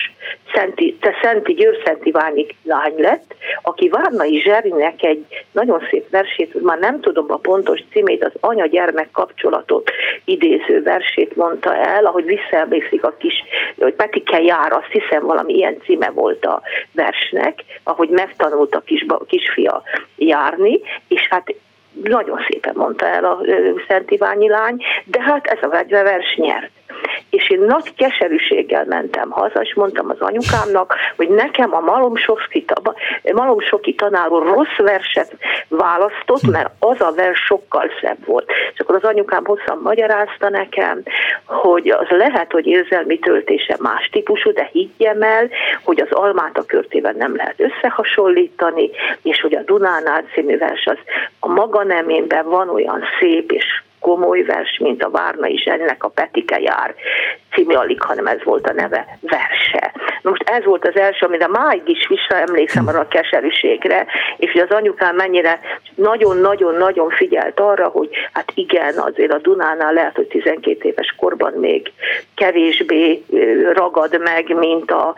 Szenti Győrszentíványi lány lett, aki Várnai Zserinek egy nagyon szép versét, már nem tudom a pontos címét, az anya-gyermek kapcsolatot idéző versét mondta el, ahogy visszaemlékszik a kis, hogy Petike jár, azt hiszem valami ilyen címe volt a versnek, ahogy megtanult a kisfia járni, és hát nagyon szépen mondta el a Szent Iványi lány, de hát ez a verseny nyert. és én nagy keserűséggel mentem haza, és mondtam az anyukámnak, hogy nekem a malomsoki tanárul rossz verset választott, mert az a vers sokkal szebb volt. És akkor az anyukám hosszan magyarázta nekem, hogy az lehet, hogy érzelmi töltése más típusú, de higgyem el, hogy az almát a körtében nem lehet összehasonlítani, és hogy a Dunánál című vers az a maga neménben van olyan szép és komoly vers, mint a Várnai Zseninek a Petike jár című, alig, hanem ez volt a neve, verse. Na most ez volt az első, amire máig is visszaemlékszem arra a keserűségre, és hogy az anyukám mennyire nagyon-nagyon-nagyon figyelt arra, hogy hát igen, azért a Dunánál lehet, hogy 12 éves korban még kevésbé ragad meg, mint a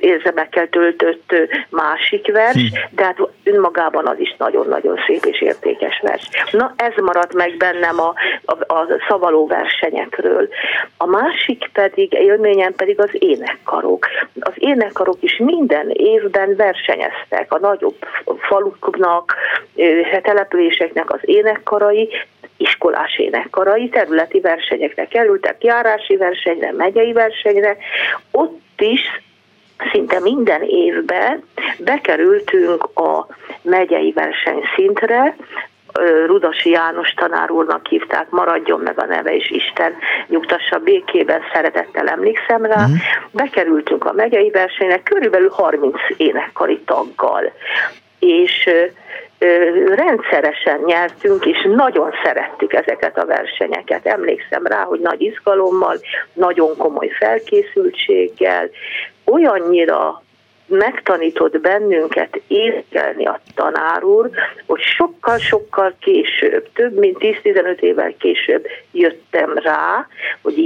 érzemekkel töltött másik vers, de hát önmagában az is nagyon-nagyon szép és értékes vers. Na ez maradt meg bennem a szavaló versenyekről. A másik pedig, élményem pedig az énekkarok. Az énekkarok is minden évben versenyeztek. A nagyobb faluknak, településeknek az énekkarai, iskolás énekkarai területi versenyekre kerültek, járási versenyre, megyei versenyre. Ott is szinte minden évben bekerültünk a megyei versenyszintre, Rudasi János tanár úrnak hívták, maradjon meg a neve, és Isten nyugtassa békében, szeretettel emlékszem rá. Bekerültünk a megyei versenynek körülbelül 30 énekkari taggal, és rendszeresen nyertünk, és nagyon szerettük ezeket a versenyeket. Emlékszem rá, hogy nagy izgalommal, nagyon komoly felkészültséggel, olyannyira megtanított bennünket énekelni a tanár úr, hogy sokkal-sokkal később, több mint 10-15 évvel később jöttem rá, hogy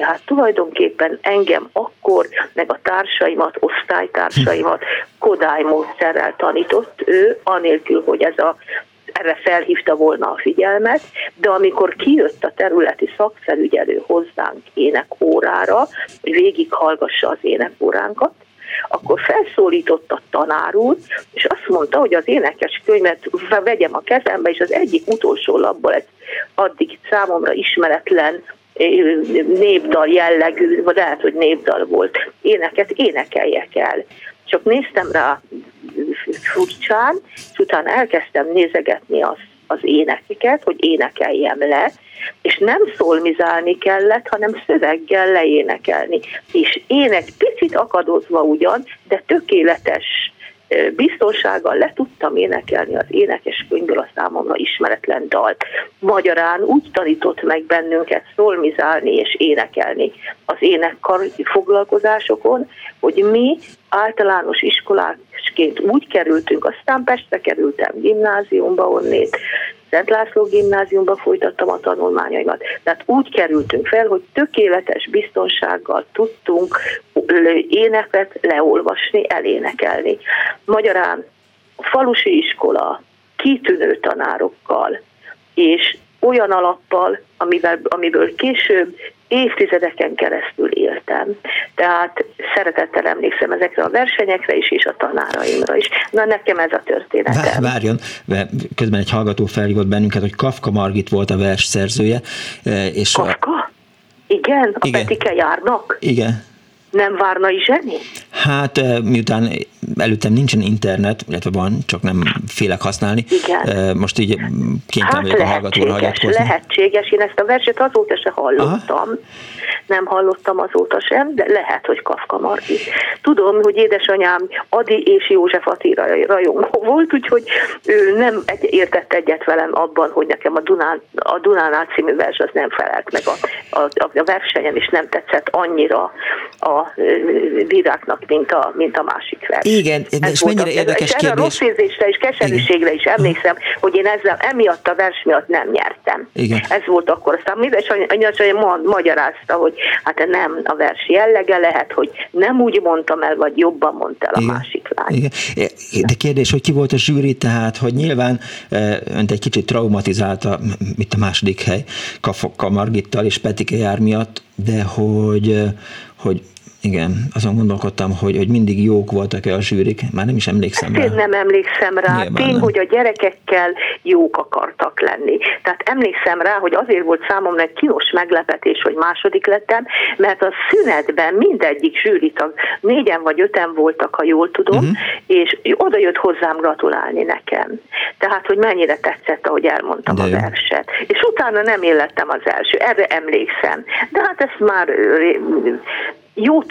hát tulajdonképpen engem akkor, meg a társaimat, osztálytársaimat Kodály módszerrel tanított ő, anélkül, hogy erre felhívta volna a figyelmet, de amikor kijött a területi szakfelügyelő hozzánk énekórára, hogy végighallgassa az énekóránkat, akkor felszólított a tanár úr, és azt mondta, hogy az énekes könyvet vegyem a kezembe, és az egyik utolsó lapból egy addig számomra ismeretlen népdal jellegű, vagy lehet, hogy népdal volt, éneket énekeljek el. Csak néztem rá furcsán, és utána elkezdtem nézegetni az énekeket, hogy énekeljem le, és nem szolmizálni kellett, hanem szöveggel leénekelni. És én egy picit akadozva ugyan, de tökéletes biztonsággal le tudtam énekelni az énekes könyvből a számomra ismeretlen dalt. Magyarán úgy tanított meg bennünket szolmizálni és énekelni az énekkar foglalkozásokon, hogy mi általános iskolásként úgy kerültünk, aztán Pestre kerültem gimnáziumba onnét, Szent László gimnáziumba folytattam a tanulmányaimat. Tehát úgy kerültünk fel, hogy tökéletes biztonsággal tudtunk éneket leolvasni, elénekelni. Magyarán a falusi iskola kitűnő tanárokkal, és olyan alappal, amiből később évtizedeken keresztül éltem. Tehát szeretettel emlékszem ezekre a versenyekre is, és a tanáraimra is. Na, nekem ez a történetem. Várjon, közben egy hallgató felhívott bennünket, hogy Kaffka Margit volt a vers szerzője. Kaffka? Igen? A Petike járnak? Igen. Nem Várnai Zseni? Hát, miután előttem nincsen internet, illetve van, csak nem félek használni. Igen. Most így kénytelen vagyok a hallgatóra hagyatkozni. Lehetséges. Én ezt a verset azóta se hallottam. Aha. Nem hallottam azóta sem, de lehet, hogy Kaffka Margit. Tudom, hogy édesanyám Adi és József Attila rajongó volt, úgyhogy ő nem értett egyet velem abban, hogy nekem a Dunánál című vers az nem felelt meg a versenyen, és nem tetszett annyira a bíráknak, mint a másik vers. Igen, és mennyire érdekes kérdés. Erre a rossz érzésre és keserűségre is emlékszem, hogy én ezzel emiatt a vers miatt nem nyertem. Igen. Ez volt akkor. Aztán édesanyám magyarázta, hogy hát nem a vers jellege, lehet, hogy nem úgy mondtam el, vagy jobban mondta el a másik lány. Igen. De kérdés, hogy ki volt a zsűri, tehát, hogy nyilván önt egy kicsit traumatizálta, mint a második hely, Kaffka Margittal és Petike jár miatt, de hogy Igen, azon gondolkodtam, hogy mindig jók voltak-e a zsűrik, már nem is emlékszem rá. Én nem emlékszem rá, tény, hogy a gyerekekkel jók akartak lenni. Tehát emlékszem rá, hogy azért volt számomra egy kínos meglepetés, hogy második lettem, mert a szünetben mindegyik zsűritag, 4-en vagy 5-en voltak, ha jól tudom, és oda jött hozzám gratulálni nekem. Tehát, hogy mennyire tetszett, ahogy elmondtam a verset. És utána nem én lettem az első, erre emlékszem. De hát ezt már... Jó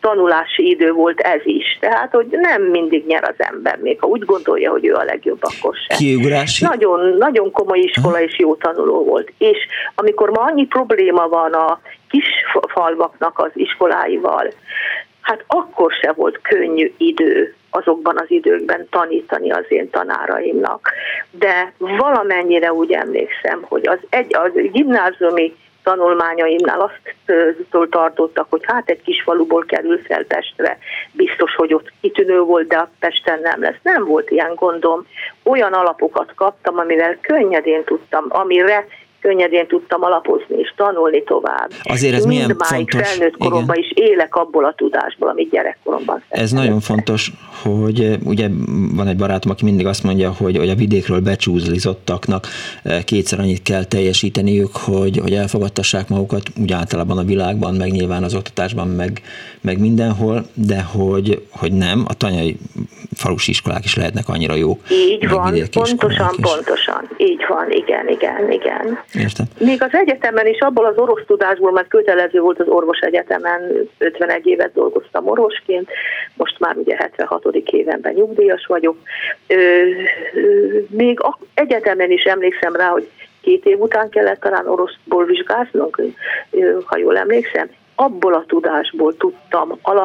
tanulási idő volt ez is, tehát hogy nem mindig nyer az ember, még ha úgy gondolja, hogy ő a legjobb, akkor sem. Kiugrási? Nagyon, nagyon komoly iskola és jó tanuló volt. És amikor ma annyi probléma van a kis falvaknak az iskoláival, hát akkor se volt könnyű idő azokban az időkben tanítani az én tanáraimnak. De valamennyire úgy emlékszem, hogy az gimnáziumi tanulmányaimnál azt tartottak, hogy hát egy kis faluból kerül fel Pestre, biztos, hogy ott kitűnő volt, de a Pesten nem lesz. Nem volt ilyen gondom. Olyan alapokat kaptam, amire könnyedén tudtam alapozni és tanulni tovább. Azért ez milyen fontos. Felnőtt koromban is élek abból a tudásból, amit gyerekkoromban szerettem. Ez nagyon fontos, hogy ugye van egy barátom, aki mindig azt mondja, hogy a vidékről becsúzlizottaknak 2-szer annyit kell teljesíteniük, hogy elfogadtassák magukat, úgy általában a világban, meg nyilván az oktatásban, meg mindenhol, de hogy nem, a tanyai falusi iskolák is lehetnek annyira jók. Így van, pontosan. Így van, igen. Értem. Még az egyetemen is abból az orosz tudásból, mert kötelező volt az orvos egyetemen, 51 évet dolgoztam orvosként, most már ugye 76. évenben nyugdíjas vagyok. Még az egyetemen is emlékszem rá, hogy 2 év után kellett talán oroszból vizsgáznunk, ha jól emlékszem. Abból a tudásból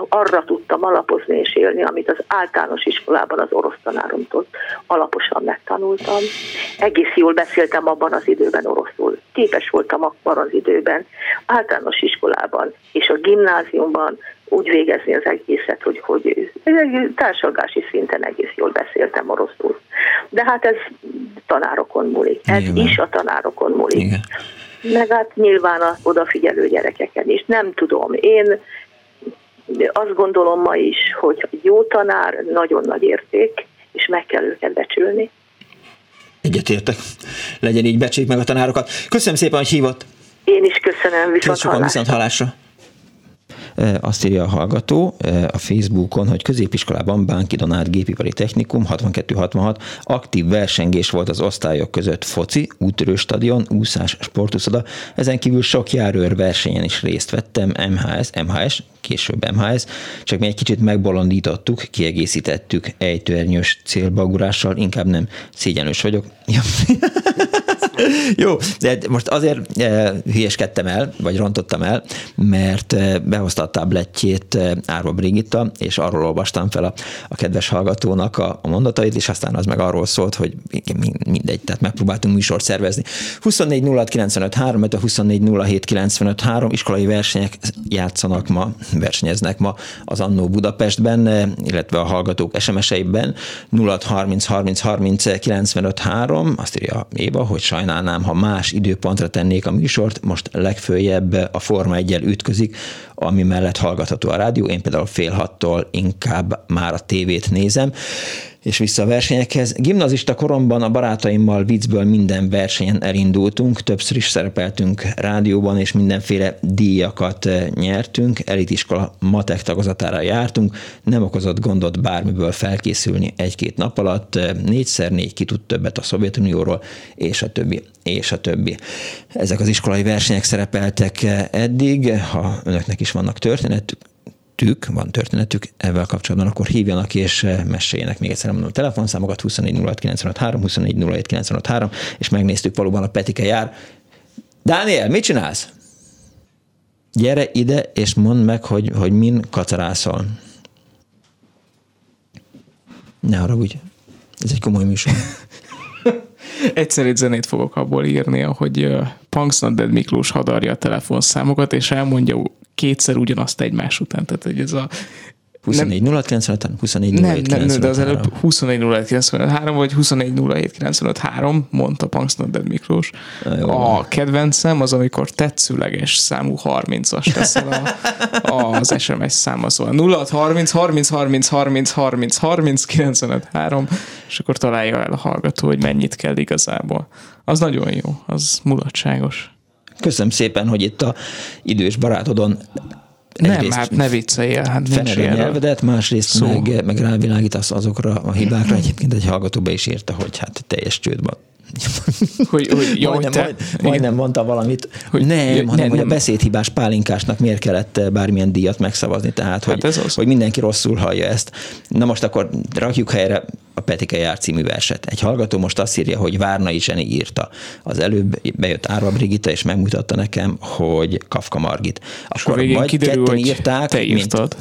arra tudtam alapozni és élni, amit az általános iskolában az orosz tanáromtól alaposan megtanultam. Egész jól beszéltem abban az időben oroszul. Képes voltam abban az időben általános iskolában és a gimnáziumban úgy végezni az egészet, hogy társadalmi szinten egész jól beszéltem oroszul. De hát ez tanárokon múlik. Ez is a tanárokon múlik. Igen. Meg hát nyilván az odafigyelő gyerekeken is. Nem tudom, én azt gondolom ma is, hogy jó tanár nagyon nagy érték, és meg kell őket becsülni. Egyetértek. Legyen így, becsüljük meg a tanárokat. Köszönöm szépen, hogy hívott. Én is köszönöm, viszont hallásra. Azt írja a hallgató a Facebookon, hogy középiskolában Bánki Donát Gépipari Technikum 62-66 aktív versengés volt az osztályok között, foci, úttörő stadion, úszás, sportuszoda, ezen kívül sok járőr versenyen is részt vettem, később MHS, csak mi egy kicsit megbolondítottuk, kiegészítettük ejtőernyős célbaugurással, inkább nem, szégyenlős vagyok. Jó, de most azért hülyeskedtem el, vagy rontottam el, mert behozta a tabletjét Árva Brigitte, és arról olvastam fel a kedves hallgatónak a mondatait, és aztán az meg arról szólt, hogy mindegy, tehát megpróbáltunk műsort szervezni. 24.06.953, mert a 24.07.953 iskolai versenyek versenyeznek ma az Annó Budapestben, illetve a hallgatók SMS-eiben 0630303953, azt írja Éva, hogy sajnálnám, ha más időpontra tennék a műsort, most legföljebb a Forma 1-jel ütközik, ami mellett hallgatható a rádió, én például 5:30-tól inkább már a tévét nézem. És vissza a versenyekhez. Gimnazista koromban a barátaimmal viccből minden versenyen elindultunk, többször is szerepeltünk rádióban, és mindenféle díjakat nyertünk, elitiskola matek tagozatára jártunk, nem okozott gondot bármiből felkészülni 1-2 nap alatt, 4x4 ki tud többet a Szovjetunióról, és a többi, és a többi. Ezek az iskolai versenyek szerepeltek eddig, ha önöknek is vannak történetük ezzel kapcsolatban, akkor hívjanak és meséljenek. Még egyszer mondom a telefonszámokat, 24 06 953, 24 07 953, és megnéztük, valóban a Petike jár. Dániel, mit csinálsz? Gyere ide, és mondd meg, hogy min kacarászol. Ne haragudj. Ez egy komoly műsor. Egyszer egy zenét fogok abból írni, ahogy Panxant Miklós hadarja a telefonszámokat, és elmondja 2-szer ugyanazt egymás után. Tehát, hogy ez a 24.09.53, 24.07.93. Nem, de az előbb 24.07.93 vagy 24.07.93 mondta Panxant Miklós. A kedvencem az, amikor tetszőleges számú 30-as teszel az SMS száma, szóval 0630303030303095.3, és akkor találja el a hallgató, hogy mennyit kell igazából. Az nagyon jó, az mulatságos. Köszönöm szépen, hogy itt a idős barátodon nem, hát ne vicceljél, hát nincs ilyen. Nyelvedet, másrészt meg rávilágítasz azokra a hibákra. Egyébként egy hallgató be is írta, hogy hát teljes csődben. Majdnem mondta valamit. Hogy a beszédhibás pálinkásnak miért kellett bármilyen díjat megszavazni, tehát hogy mindenki rosszul hallja ezt. Na most akkor rakjuk helyre a Petike jár című verset. Egy hallgató most azt írja, hogy Várnai Zseni írta. Az előbb bejött Árva Brigitte, és megmutatta nekem, hogy Kaffka Margit. Akkor majd kiderül, ketten írták, te írtad.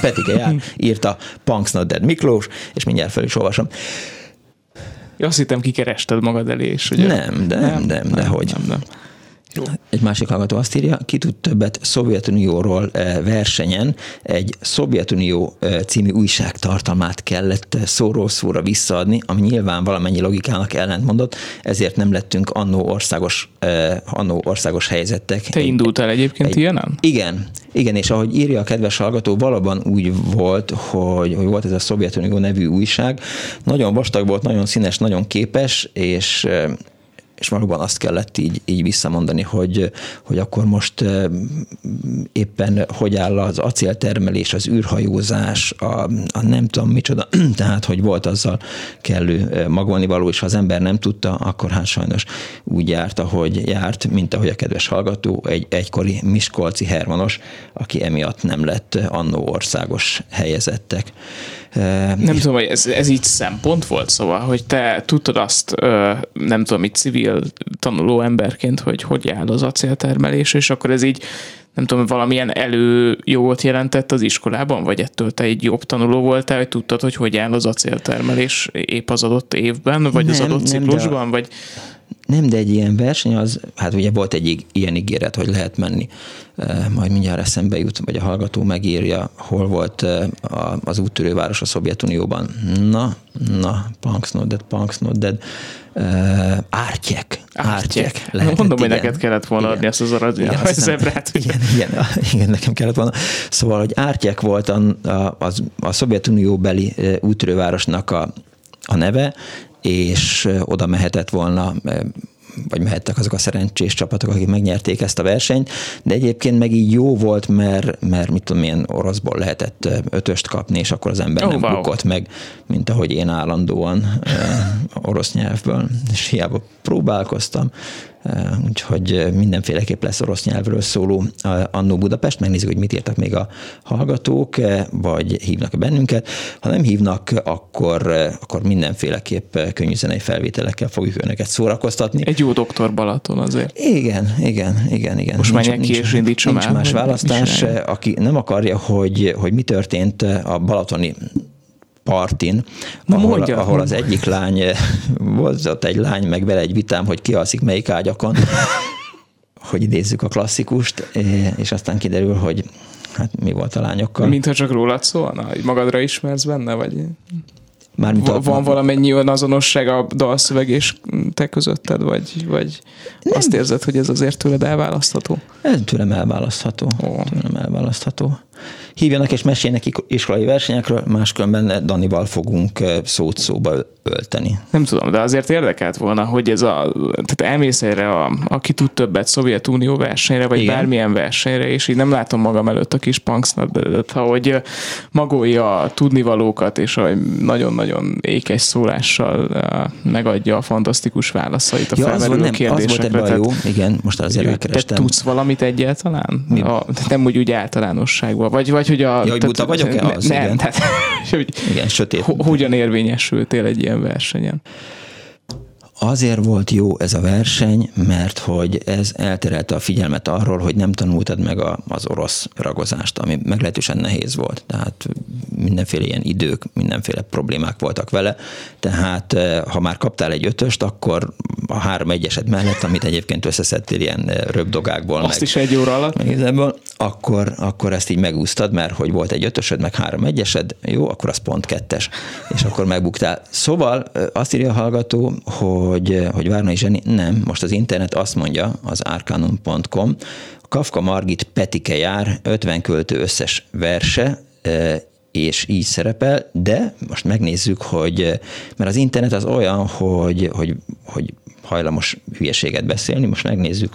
Petike jár írta Panxant Miklós, és mindjárt fel is olvasom. Azt hittem, kikerested magad elé, és ugye... Nem. Jó. Egy másik hallgató azt írja, ki tud többet Szovjetunióról versenyen, egy Szovjetunió című újság tartalmát kellett szóról szóra visszaadni, ami nyilván valamennyi logikának ellentmondott, ezért nem lettünk annó országos helyzettek. Te indultál egyébként ilyenen? Igen, és ahogy írja a kedves hallgató, valóban úgy volt, hogy volt ez a Szovjetunió nevű újság, nagyon vastag volt, nagyon színes, nagyon képes, és valóban azt kellett így visszamondani, hogy akkor most éppen hogy áll az acéltermelés, az űrhajózás, a nem tudom micsoda, tehát hogy volt azzal kellő magolnivaló, és ha az ember nem tudta, akkor hát sajnos úgy járt, ahogy járt, mint ahogy a kedves hallgató, egykori miskolci hermanos, aki emiatt nem lett annó országos helyezettek. Nem tudom, hogy ez így szempont volt, szóval, hogy te tudtad azt, nem tudom, így civil tanuló emberként, hogy áll az acéltermelés, és akkor ez így, nem tudom, valamilyen előjogot jelentett az iskolában, vagy ettől te egy jobb tanuló voltál, hogy tudtad, hogy áll az acéltermelés épp az adott évben, vagy nem, az adott ciklusban, vagy... Nem, de egy ilyen verseny az, hát ugye volt egy ilyen ígéret, hogy lehet menni. Majd mindjárt eszembe jut, vagy a hallgató megírja, hol volt az úttörőváros a Szovjetunióban. Punks not dead. Artek. Mondom, hogy neked kellett volna adni ezt az aranyzebrát. Igen, nekem kellett volna. Szóval, hogy Artek volt a Szovjetunióbeli úttörővárosnak a neve, és oda mehetett volna, vagy mehettek azok a szerencsés csapatok, akik megnyerték ezt a versenyt, de egyébként meg így jó volt, mert mit tudom, ilyen oroszból lehetett ötöst kapni, és akkor az ember nem bukott meg, mint ahogy én állandóan orosz nyelvből, és hiába próbálkoztam, úgyhogy mindenféleképp lesz orosz nyelvről szóló annó Budapest. Megnézzük, hogy mit írtak még a hallgatók, vagy hívnak bennünket. Ha nem hívnak, akkor mindenféleképp könnyűzenei felvételekkel fogjuk önöket szórakoztatni. Egy jó Doktor Balaton azért. Igen. Most menjek ki és indítsam el. Nincs más választás. Aki nem akarja, hogy mi történt a balatoni partin, ahol az egyik lány, volt egy lány, meg vele egy vitám, hogy ki alszik melyik ágyakon, hogy idézzük a klasszikust, és aztán kiderül, hogy hát mi volt a lányokkal. Mintha csak rólad szólna, hogy magadra ismersz benne, vagy... Van valamennyi olyan azonosság a dalszöveg és te közötted, vagy azt érzed, hogy ez azért tőled elválasztható? Ez tőlem elválasztható. Hívjanak és meséljenek iskolai versenyekről, máskülönben Danival fogunk szót szóba ölteni. Nem tudom, de azért érdekelt volna, hogy ez tehát elmész erre aki tud többet Szovjetunió versenyre, vagy igen, bármilyen versenyre, és így nem látom magam előtt a kis punksnadedet, ahogy magolja a tudnivalókat, és ahogy nagyon-nagyon ékes szólással megadja a fantasztikus válaszait a felmerülő kérdésekre. Az volt ebben jó, igen, most azért elkerestem. Te tudsz valamit egyáltalán? Nem úgy általánosságban. Vagy hogy a... Jaj, buta vagyok-e az? Nem, igen. Tehát, igen, sötét. Hogyan érvényesültél egy ilyen versenyen? Azért volt jó ez a verseny, mert hogy ez elterelte a figyelmet arról, hogy nem tanultad meg az orosz ragozást, ami meglehetősen nehéz volt. Tehát mindenféle ilyen idők, mindenféle problémák voltak vele. Tehát ha már kaptál egy ötöst, akkor a három egyeset mellett, amit egyébként összeszedtél ilyen röpdogákból. Azt meg, is egy óra alatt. Ebből, akkor ezt így megúsztad, mert hogy volt egy ötösöd, meg három egyesed, jó, akkor az pont kettes, és akkor megbuktál. Szóval azt írja a hallgató, hogy Várnai Zseni, nem, most az internet azt mondja, az arcanum.com, Kaffka Margit Petike jár, 50 költő összes verse, és így szerepel, de most megnézzük, hogy, mert az internet az olyan, hogy hajlamos hülyeséget beszélni, most megnézzük,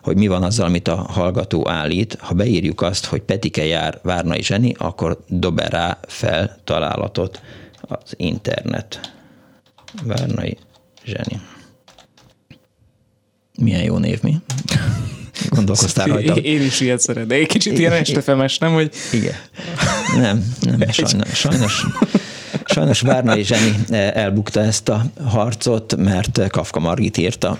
hogy mi van azzal, amit a hallgató állít. Ha beírjuk azt, hogy Petike jár Várnai Zseni, akkor dob-e rá fel találatot az internet. Várnai Zseni. Milyen jó név, mi? Gondolkoztál rajta. Én is ilyet szeretnék. Kicsit ilyen estefemes, nem? Hogy... Igen. Nem, sajnos Várnai Zseni elbukta ezt a harcot, mert Kaffka Margit írta.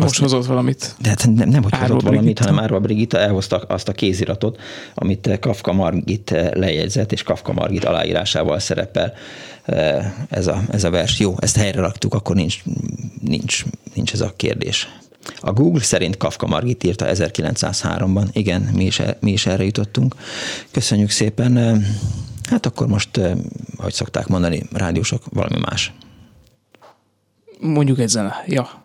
Most hozott valamit. De nem hogy hozott valamit, hanem Árva Brigitte elhozta azt a kéziratot, amit Kaffka Margit lejegyzett, és Kaffka Margit aláírásával szerepel ez a vers. Jó, ezt helyre raktuk, akkor nincs ez a kérdés. A Google szerint Kaffka Margit írta 1903-ban. Igen, mi is erre jutottunk. Köszönjük szépen. Hát akkor most, ahogy szokták mondani, rádiósok, valami más. Mondjuk egy zene. Ja.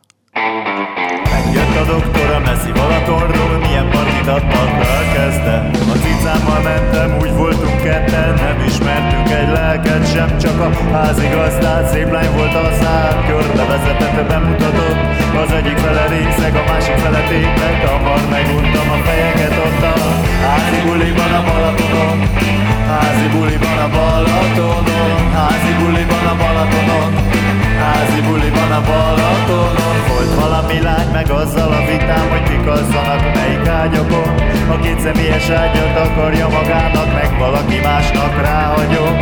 Megjött a doktor a messzi Balatonról, milyen partit adtak, elkezdte. A cicámmal mentem, úgy voltunk ketten, nem ismertünk egy lelket sem, csak a házigazdát. Szép lány volt a szám, körbe vezetett, bemutatott. Az egyik fele részeg, a másik fele tépett, hamar meguntam a fejeket ott a házi buliban a Balatonon. Házi buliban a Balatonon, házi buliban a Balatonon. Házi buliban a Balatonon. Volt valami lány, meg azzal a vitám, hogy pikazzanak melyik ágyakon. A két személyes ágyat akarja magának, meg valaki másnak ráhagyom.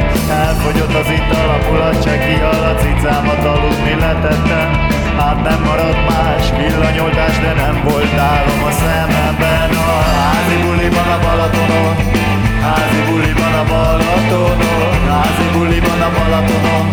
Elfogyott az ital, a mulat se kihal, a cicámat aludni letettem. Hát nem maradt más villanyoltás, de nem volt álom a szememben. A házi buliban a Balatonon, házi buliban a Balatonon, házi buliban a Balatonon.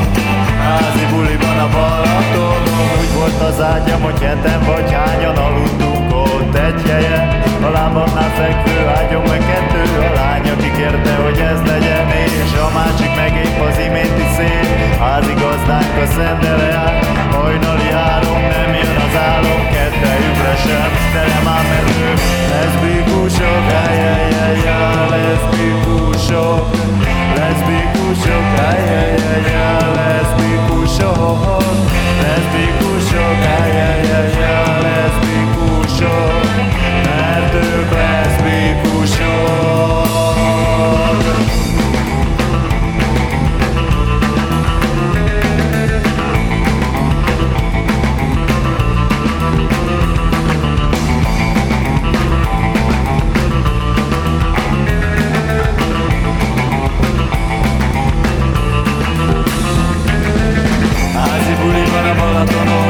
Házi buliban a Balatonon. Úgy volt az ágyam, hogy heten vagy hányan aludtunk ott egy helyen. A lábamnál fekvő ágyon meg kettő, a lány, aki kérte, hogy ez legyen. És a másik meg épp az iménti szép házigazdánk a szendele áll. Hajnali három, nem jön az álom, kettejükre sem, de nem ám elő. Leszbikusok, jajjajjajja, leszbikusok, leszbikusok, jajjajjajja, leszbikusok. Leszbikusok, jajjajjajja, leszbikusok, mert ők leszbikusok. Házi buliban a Balatonon,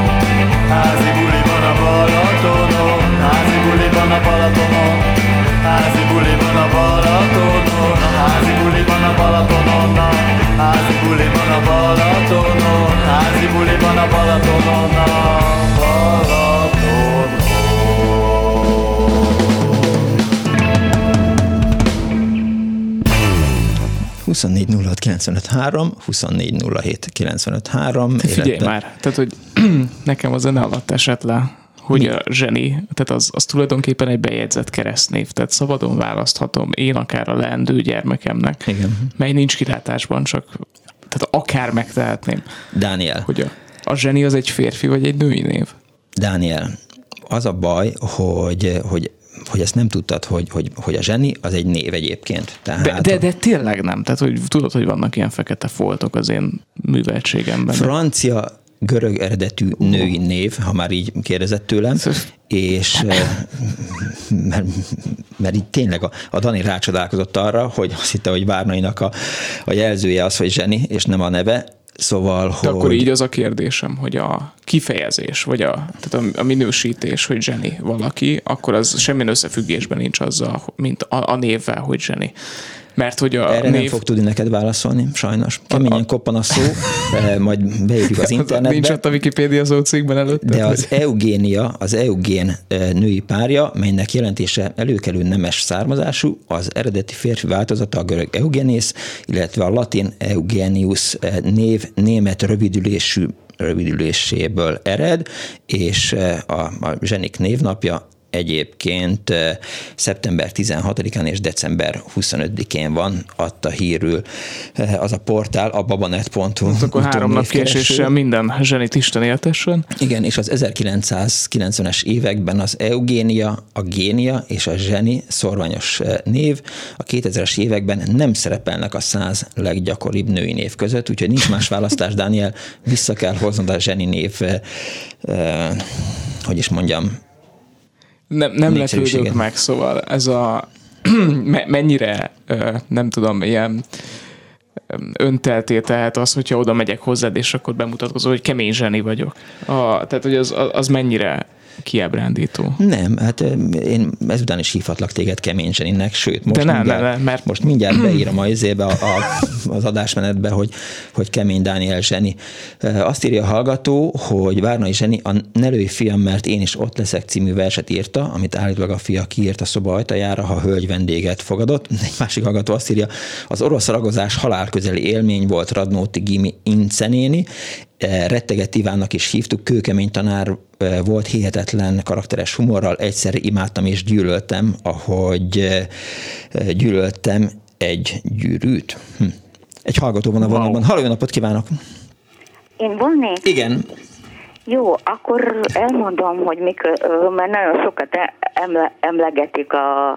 házi buliban a Balatonon, házi buliban a Balatonon, házi buliban a Balatonon, házi buliban a Balatonon, házi buliban a Balatonon, Balatonon. Figyelj már, tehát hogy nekem a zene alatt esett le, hogy mi? A Zseni, tehát az tulajdonképpen egy bejegyzett keresztnév, tehát szabadon választhatom én akár a leendő gyermekemnek, igen, mely nincs kilátásban, csak tehát akár megtehetném. Dániel. Hogy a Zseni az egy férfi vagy egy női név? Dániel, az a baj, hogy ezt nem tudtad, hogy a Zseni az egy név egyébként. Tehát de tényleg nem. Tehát, hogy tudod, hogy vannak ilyen fekete foltok az én műveltségemben. Francia görög eredetű női név, ha már így kérdezett tőlem, és mert így tényleg a Dani rácsodálkozott arra, hogy azt hitte, hogy Várnainak a jelzője az, hogy Zseni, és nem a neve. Szóval, hogy... Akkor így az a kérdésem, hogy a kifejezés, vagy tehát a minősítés, hogy Zseni valaki, akkor az semmilyen összefüggésben nincs azzal, mint a névvel, hogy Zseni. mert hogy a erre név... nem fog tudni neked válaszolni, sajnos. Keményen koppan a szó, majd beírjuk az internetbe. Nincs ott a Wikipédia zó cikkben előtte. De az eugénia, az eugén női párja, melynek jelentése előkelő nemes származású, az eredeti férfi változata a görög eugénész, illetve a latin eugenius név német rövidüléséből ered, és a zsenik névnapja egyébként szeptember 16-án és december 25-én van, adta hírül az a portál, a babanet.hu. Akkor 3 nap késéssel minden zsenit Isten éltessen. Igen, és az 1990-es években az eugénia, a génia és a zseni szorványos név a 2000-es években nem szerepelnek a 100 leggyakoribb női név között, úgyhogy nincs más választás, Dániel, vissza kell hoznod a zseni név, hogy is mondjam, nem lepődök meg, szóval ez a mennyire, nem tudom, ilyen öntelté tehát az, hogyha oda megyek hozzád, és akkor bemutatkozol, hogy kemény zseni vagyok. Tehát, hogy az mennyire kiábrándító. Nem, hát én ezután is hívhatlak téged kemény zseninnek, sőt, most mindjárt, mert most mindjárt beírom az adásmenetbe, hogy kemény Dániel zseni. Azt írja a hallgató, hogy Várnai Zseni a Ne lőj fiam, mert én is ott leszek című verset írta, amit állítólag a fia kiírt a szoba ajtajára, ha hölgy vendéget fogadott. Egy másik hallgató azt írja, az orosz ragozás halálközeli élmény volt Radnóti Gimi incenéni, Rettegett Ivánnak is hívtuk, kőkemény tanár volt, hihetetlen karakteres humorral, egyszer imádtam és gyűlöltem, ahogy gyűlöltem egy gyűrűt. Egy hallgató van a vonalban. Halló, jó napot kívánok! Én volnék? Igen. Jó, akkor elmondom, hogy mert nagyon sokat emlegetik a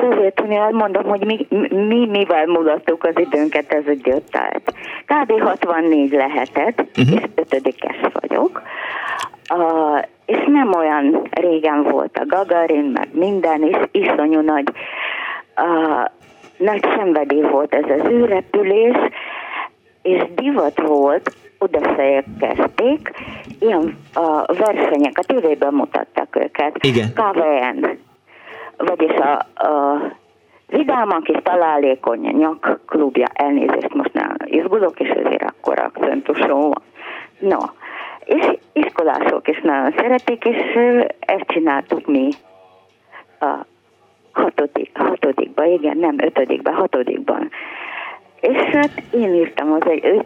Szovjetunió, elmondom, hogy mi mivel mulattuk az időnket ezügyött állt. Kb. 64 lehetett, és 5-es vagyok, és nem olyan régen volt a Gagarin, meg minden, és iszonyú nagy szenvedély volt ez az űrrepülés, és divat volt, odafejek kezdték, ilyen versenyek, a tévében mutattak őket. Igen. KVN. Vagyis a vidámak és találékony nyak klubja, elnézést, most nem izgulok, és ezért akkor akcentusom van. No, és iskolások is nagyon szeretik, és ezt csináltuk mi a hatodikban, igen, nem ötödikben, hatodikban. És hát én írtam, az egy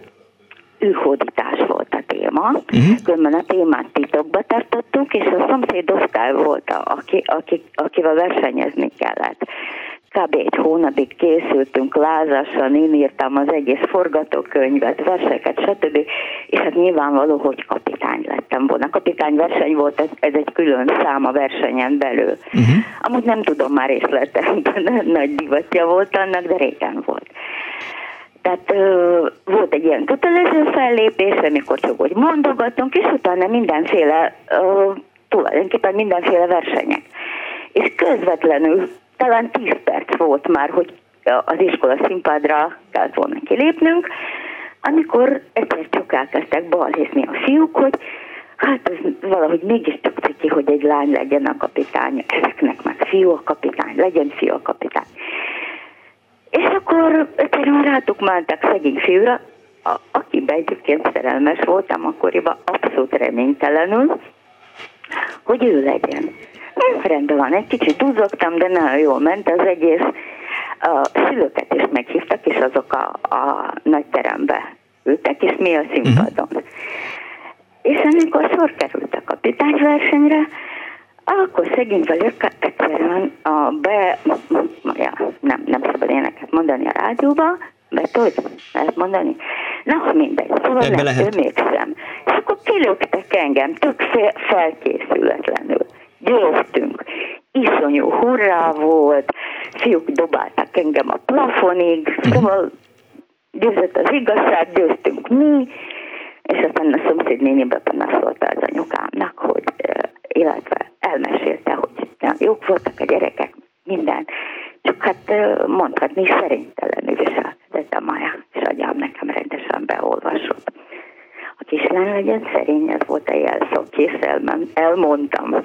űrhódítás volt a téma, különben a témát titokba tartottuk, és a szomszéd osztály volt, akivel versenyezni kellett. Kb. Egy hónapig készültünk lázasan, én írtam az egész forgatókönyvet, verseket, stb. És hát nyilvánvaló, hogy kapitány lettem volna. Kapitányverseny volt, ez egy külön szám a versenyen belül. Amúgy nem tudom már részletemben, nagy divatja volt annak, de régen volt. Tehát volt egy ilyen kötelező fellépés, amikor csak úgy mondogatunk, és utána mindenféle, tulajdonképpen mindenféle versenyek. És közvetlenül talán 10 perc volt már, hogy az iskola színpadra kellett volna kilépnünk, amikor egyszer csak elkezdtek balhészni a fiúk, hogy hát ez valahogy mégiscsak ciki, hogy egy lány legyen a kapitány, ezeknek meg fiú a kapitány, legyen fiú a kapitány. És akkor egyszerűen rátuk mentek szegény fiúra, akiben egyébként szerelmes voltam akkoriban, abszolút reménytelenül, hogy ő legyen. Rendben van, egy kicsit uzogtam, de nagyon jól ment az egész. A szülőket is meghívtak, és azok a nagy terembe ültek, és mi a színpadon. És amikor sor került a kapitányversenyre, akkor szegény velük egyszerűen nem szabad éneket mondani a rádióba, be tudod, lehet mondani. Na, mindegy, szóval nem, mégsem. És akkor kilöktek engem, tök felkészületlenül. Győztünk. Iszonyú hurrá volt, fiúk dobáltak engem a plafonig, szóval győzött az igazság, győztünk mi, és aztán a szomszéd néni bepanaszolta az anyukámnak, hogy illetve elmesélte, hogy jók voltak a gyerekek, minden. Csak hát mondhatni szerénytelenül, és elkezdett a mája, és agyám nekem rendesen beolvasott. A kislány legyen szerény, ez volt a jelszó, készelmem, elmondtam.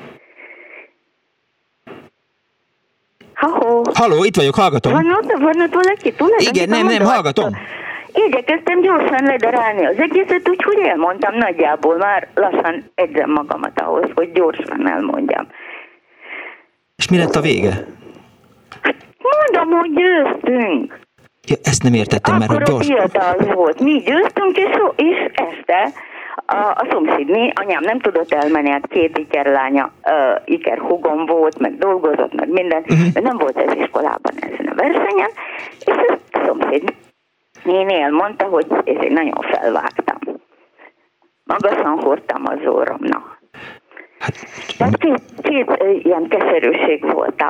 Ha-ho! Halló, itt vagyok, hallgatom. Van ott valaki? Tudod? Igen, nem, hallgatom. Igyekeztem gyorsan ledarálni az egészet, úgyhogy elmondtam nagyjából, már lassan edzem magamat ahhoz, hogy gyorsan elmondjam. És mi lett a vége? Hát mondom, hogy győztünk. Ja, ezt nem értettem, mert hogy gyors. Akkor a fiatal volt. Mi győztünk, és este a szomszédné, anyám nem tudott elmenni, hát két ikerlánya, ikerhugom volt, meg dolgozott, meg minden. Uh-huh. Nem volt ez iskolában ezen a versenyen, és a szomszédnénél mondta, hogy ezért nagyon felvágtam. Magasan hordtam az orromnak. Hát, tehát két ilyen keserűség volt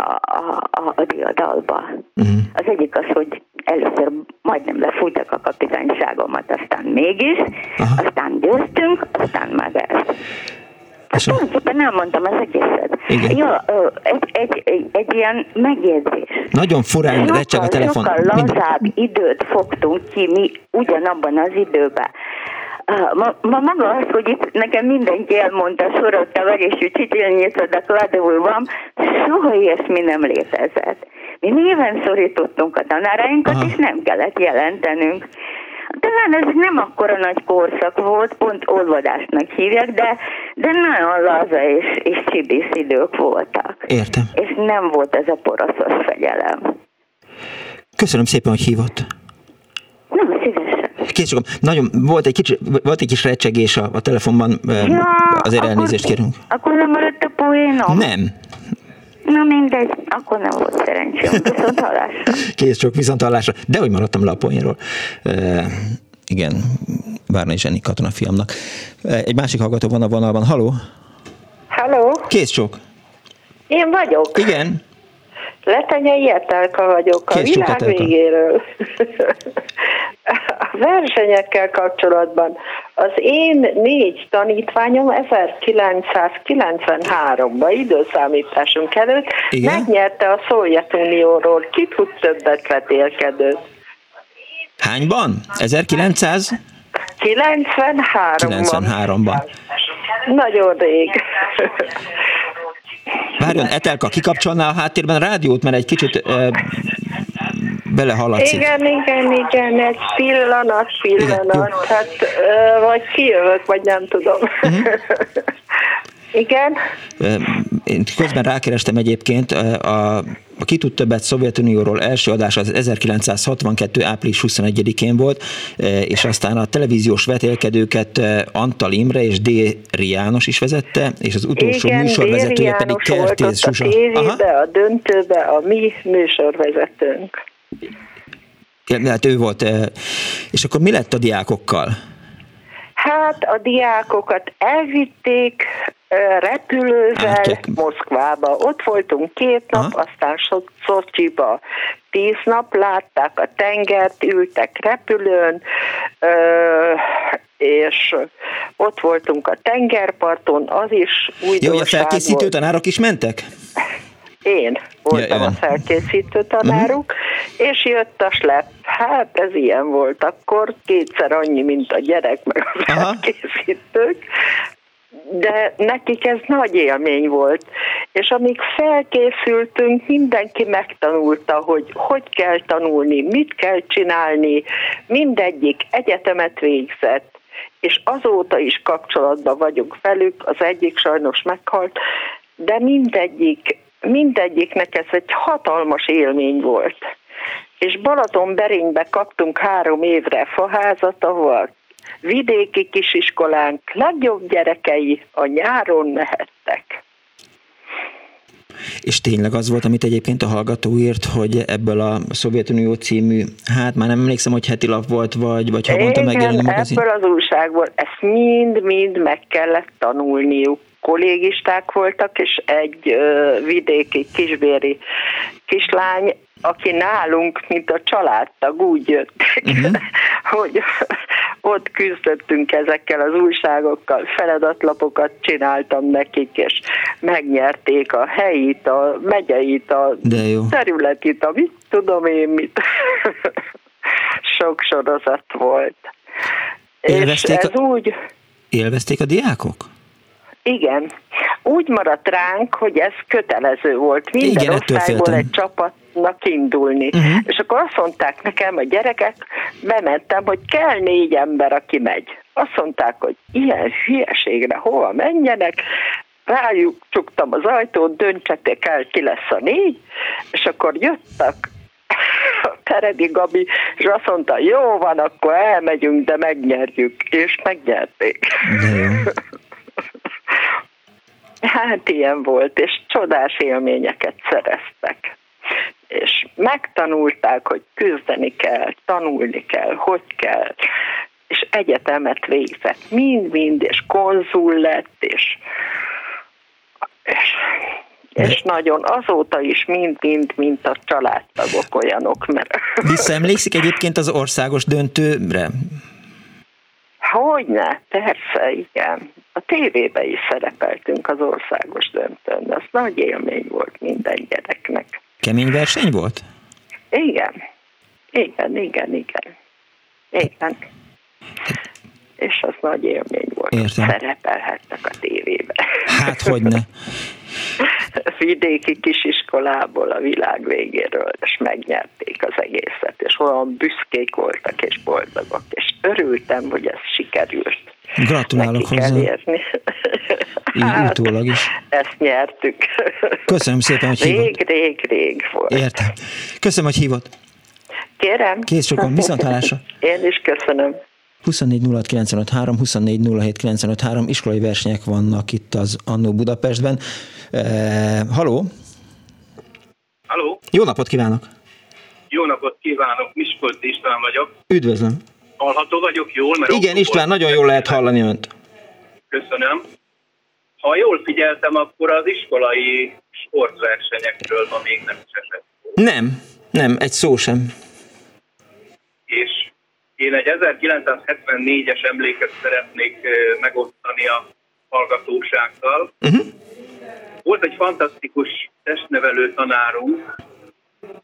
a diadalban. Uh-huh. Az egyik az, hogy először majdnem lefújtak a kapitányságomat, aztán mégis, aha, aztán győztünk, aztán meg ezt. Tulajdonképpen elmondtam az egészet. Ja, egy ilyen megjegyzés. Nagyon furán recseg a telefon. Sokkal lazább időt fogtunk ki mi ugyanabban az időben. Ma maga az, hogy itt nekem mindenki elmondta, sorolta vagy, és ücsitélnyitod a kladul van, soha ilyesmi nem létezett. Mi néven szorítottunk a tanárainkat, aha, és nem kellett jelentenünk. Talán ez nem akkora nagy korszak volt, pont olvadásnak hívják, de nagyon laza és csibész idők voltak. Értem. És nem volt ez a poraszos fegyelem. Köszönöm szépen, hogy hívott. Nem, szívesen. Készülöm. Nagyon volt egy kis recsegés a telefonban, azért elnézést kérünk. Akkor nem maradt a poénom? Nem. Na mindegy, akkor nem volt szerencsém. Viszont hallásra. Kész csak, viszont hallásra. De hogy maradtam le a poénról. Igen, Várnai Zseni katona fiamnak. Egy másik hallgató van a vonalban. Halló? Kész csak. Én vagyok. Igen. Letenyei Etelka vagyok, a világ végéről. A versenyekkel kapcsolatban az én 4 tanítványom 1993-ban időszámításunk előtt megnyerte a Szovjetunióról. Ki tud többet vetélkedőt? Hányban? 1993-ban. Nagyon rég. Várjon, Etelka, kikapcsolnál a háttérben a rádiót, mert egy kicsit belehaladsz. Igen, egy pillanat. Igen, hát vagy kijövök, vagy nem tudom. Uh-huh. Igen. Én közben rákerestem egyébként, a Ki tud többet Szovjetunióról első adás az 1962. április 21-én volt, és aztán a televíziós vetélkedőket Antal Imre és Déri János is vezette, és az utolsó műsorvezetője pedig Kertész Zsuzsa. Igen, Déri János volt a döntőbe a mi műsorvezetőnk. Ja, hát ő volt. És akkor mi lett a diákokkal? Hát a diákokat elvitték repülővel Moszkvába. Ott voltunk 2 nap, aha, aztán Szocsiba 10 nap, látták a tengert, ültek repülőn, és ott voltunk a tengerparton, az is újdonság. Jó, a felkészítő volt. Tanárok is mentek? Én voltam a felkészítő tanáruk, uh-huh, és jött a slepp. Hát ez ilyen volt akkor, 2-szer annyi, mint a gyerek, meg a felkészítők. De nekik ez nagy élmény volt. És amíg felkészültünk, mindenki megtanulta, hogy kell tanulni, mit kell csinálni. Mindegyik egyetemet végzett. És azóta is kapcsolatban vagyunk velük, az egyik sajnos meghalt, de mindegyiknek ez egy hatalmas élmény volt. És Balatonberénybe kaptunk 3 évre faházat, ahol vidéki kisiskolánk legjobb gyerekei a nyáron mehettek. És tényleg az volt, amit egyébként a hallgató írt, hogy ebből a Szovjetunió című, hát már nem emlékszem, hogy heti lap volt, vagy havonta megjelenő magazin. Ebből az újságból ezt mind-mind meg kellett tanulniuk. Kollégisták voltak, és egy vidéki kisbéri kislány, aki nálunk, mint a családtag, úgy jöttek, uh-huh, hogy ott küzdöttünk ezekkel az újságokkal, feladatlapokat csináltam nekik, és megnyerték a helyit, a megyeit, a területit, a mit tudom én mit. Sok sorozat volt. Élvezték, és ez úgy... Élvezték a diákok? Igen. Úgy maradt ránk, hogy ez kötelező volt. Minden osztályból egy csapat fognak indulni. Uh-huh. És akkor azt mondták nekem a gyerekek, bementem, hogy kell 4 ember, aki megy. Azt mondták, hogy ilyen hülyeségre hova menjenek, rájuk csuktam az ajtót, döntsetek el, ki lesz a 4, és akkor jöttek Teredi Gabi, és azt mondta, jó van, akkor elmegyünk, de megnyerjük, és megnyerték. Hát ilyen volt, és csodás élményeket szereztek. És megtanulták, hogy küzdeni kell, tanulni kell, hogy kell, és egyetemet végzett. Mind-mind, és konzul lett, és nagyon azóta is mind-mind, mint a családtagok olyanok. Mert... Visszaemlékszik egyébként az országos döntőre? Hogyne, persze, igen. A tévében is szerepeltünk az országos döntőn. Ez nagy élmény volt minden gyereknek. Kemény verseny volt? Igen. És az nagy élmény volt. Értem. Szerepelhettek a tévében. Hát, hogyne. Vidéki kisiskolából a világ végéről, és megnyerték az egészet, és olyan büszkék voltak, és boldogok, és örültem, hogy ez sikerült. Gratulálok hozzá. Hát, utólag is. Ezt nyertük. Köszönöm szépen, hogy hívott. Rég volt. Értem. Köszönöm, hogy hívott. Kérem. Kész sokan, viszonthallásra. Én is köszönöm. 24.06.953, 24.07.953 iskolai versenyek vannak itt az Annó Budapestben. Haló? Haló? Jó napot kívánok! Jó napot kívánok! Miskolci István vagyok. Üdvözlöm! Hallható vagyok jól? Mert igen, István, nagyon jól lehet hallani önt. Köszönöm. Ha jól figyeltem, akkor az iskolai sportversenyekről ma még nem is esett. Nem, egy szó sem. És én egy 1974-es emléket szeretnék megosztani a hallgatósággal. Uh-huh. Volt egy fantasztikus testnevelő tanárunk,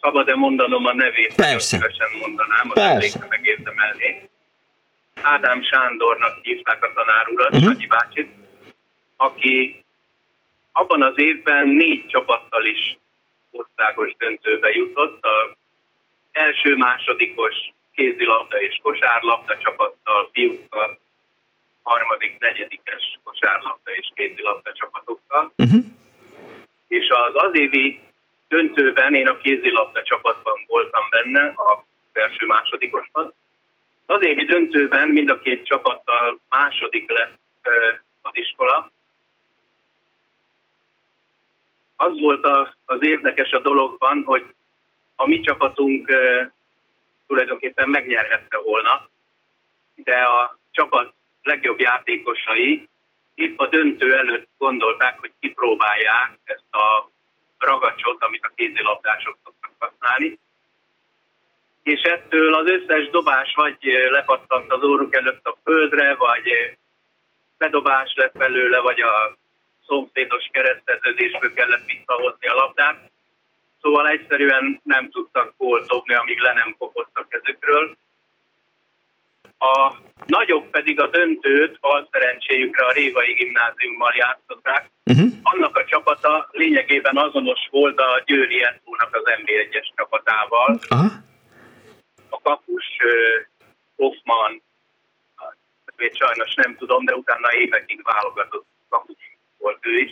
szabad-e mondanom a nevét? Persze. Szívesen mondanám, az emlékre megértem elé. Ádám Sándornak hívták a tanár urat, uh-huh. Sanyi bácsit, aki abban az évben 4 csapattal is országos döntőbe jutott, az első-másodikos kézilabda és kosárlabda csapattal, fiúkkal, 3.-4. kosárlabda és kézilabda csapatokkal. Uh-huh. És az évi döntőben én a kézilabda csapatban voltam benne, a első-másodikosban. Az évi döntőben mind a két csapattal második lett az iskola. Az volt az érdekes a dologban, hogy a mi csapatunk tulajdonképpen megnyerhette volna, de a csapat legjobb játékosai itt a döntő előtt gondolták, hogy kipróbálják ezt a ragacsot, amit a kézilabdások szoktak használni, és ettől az összes dobás vagy lepattant az orruk előtt a földre, vagy bedobás lett belőle, vagy a szomszédos kereszteződésből kellett visszahozni a labdát. Szóval egyszerűen nem tudtak gólt dobni, amíg le nem kopott a kezükről. A nagyobb pedig a döntőt bal szerencséjükre a Révai gimnáziummal játszották. Uh-huh. Annak a csapata lényegében azonos volt a Győri Etónak az MB1-es csapatával. Uh-huh. A kapus Hoffman, sajnos nem tudom, de utána évekig válogatott kapus volt ő is.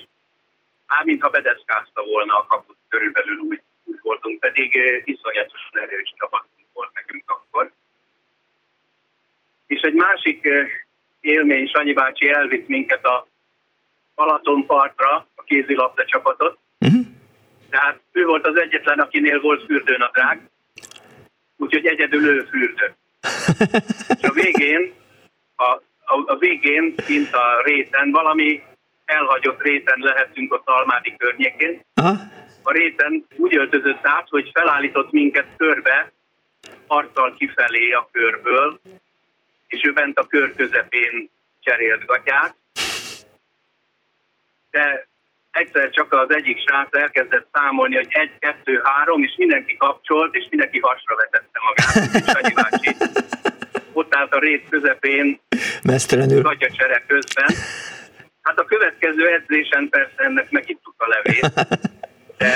Ám mintha bedeszkázta volna a kaput, körülbelül úgy voltunk, pedig iszonyatosan erős csapatunk volt nekünk akkor. És egy másik élmény, Sanyi bácsi elvitt minket a Balatonpartra, a kézilabda csapatot. Uh-huh. Tehát ő volt az egyetlen, akinél volt fürdőnadrág, úgyhogy egyedül ő fürdött. És a végén, kint a réten valami elhagyott réten lehetünk ott Almádi környékén. Aha. A réten úgy öltözött át, hogy felállított minket körbe, arccal kifelé a körből, és ő bent a kör közepén cserélt gatyát. De egyszer csak az egyik srác elkezdett számolni, hogy 1, 2, 3, és mindenki kapcsolt, és mindenki hasra vetette magát. És Sanyi bácsi ott állt a rét közepén, gatyacsere közben. Hát a következő edzésen persze ennek megittuk a levét, de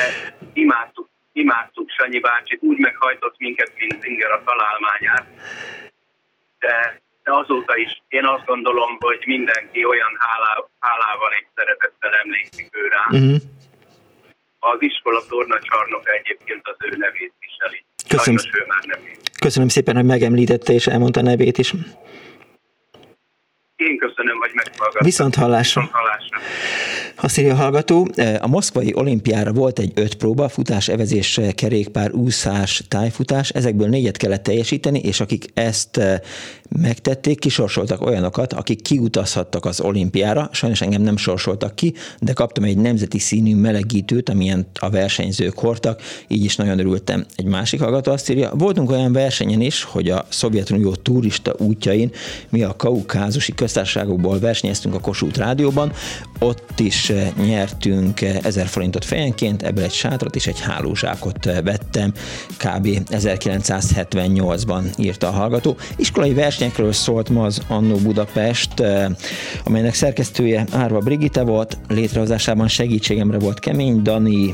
imádtuk Letenyei bácsi úgy meghajtott minket, mint Inger a találmányát. De azóta is én azt gondolom, hogy mindenki olyan hálával és szeretettel emlékszik ő rá. Uh-huh. Az iskola tornacsarnoka egyébként az ő nevét viseli. Köszönöm szépen, hogy megemlítette és elmondta nevét is. Én köszönöm, hogy meghallgattam. Viszont hallásra. Azt írja a hallgató, a moszkvai olimpiára volt egy 5 próba, futás, evezés, kerékpár, úszás, tájfutás, ezekből 4 kellett teljesíteni, és akik ezt megtették, kisorsoltak olyanokat, akik kiutazhattak az olimpiára, sajnos engem nem sorsoltak ki, de kaptam egy nemzeti színű melegítőt, amilyen a versenyzők hordtak, így is nagyon örültem. Egy másik hallgató azt írja, voltunk olyan versenyen is, hogy a Szovjetunió turista útjain mi a kaukázusi köztársaságokból versenyeztünk a Kossuth Rádióban, ott is nyertünk 1000 forintot fejenként, ebből egy sátrat és egy hálózsákot vettem, kb. 1978-ban írta a hallgató. Iskolai versenyekről szólt ma az Annó Budapest, amelynek szerkesztője Árva Brigitte volt, létrehozásában segítségemre volt Kemény Dani,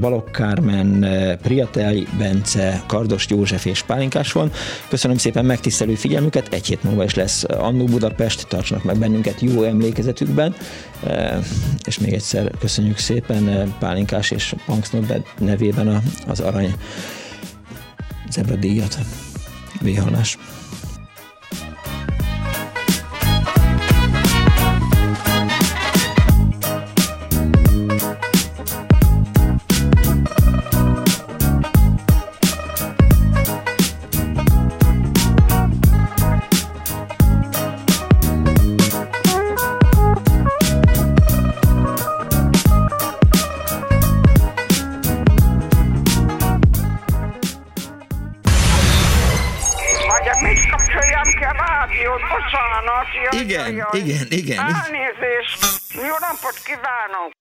Balogh Kármen, Priatelli Bence, Kardos József és Pálinkás Huan. Köszönöm szépen megtisztelő figyelmüket, egy hét múlva is lesz Annó Budapest, tartsanak meg bennünket jó emlékezetükben, és még egyszer köszönjük szépen Pálinkás és Panxant nevében az Arany Zebra díjat. Véhallás! Igen. Elnézést! Jó napot kívánok!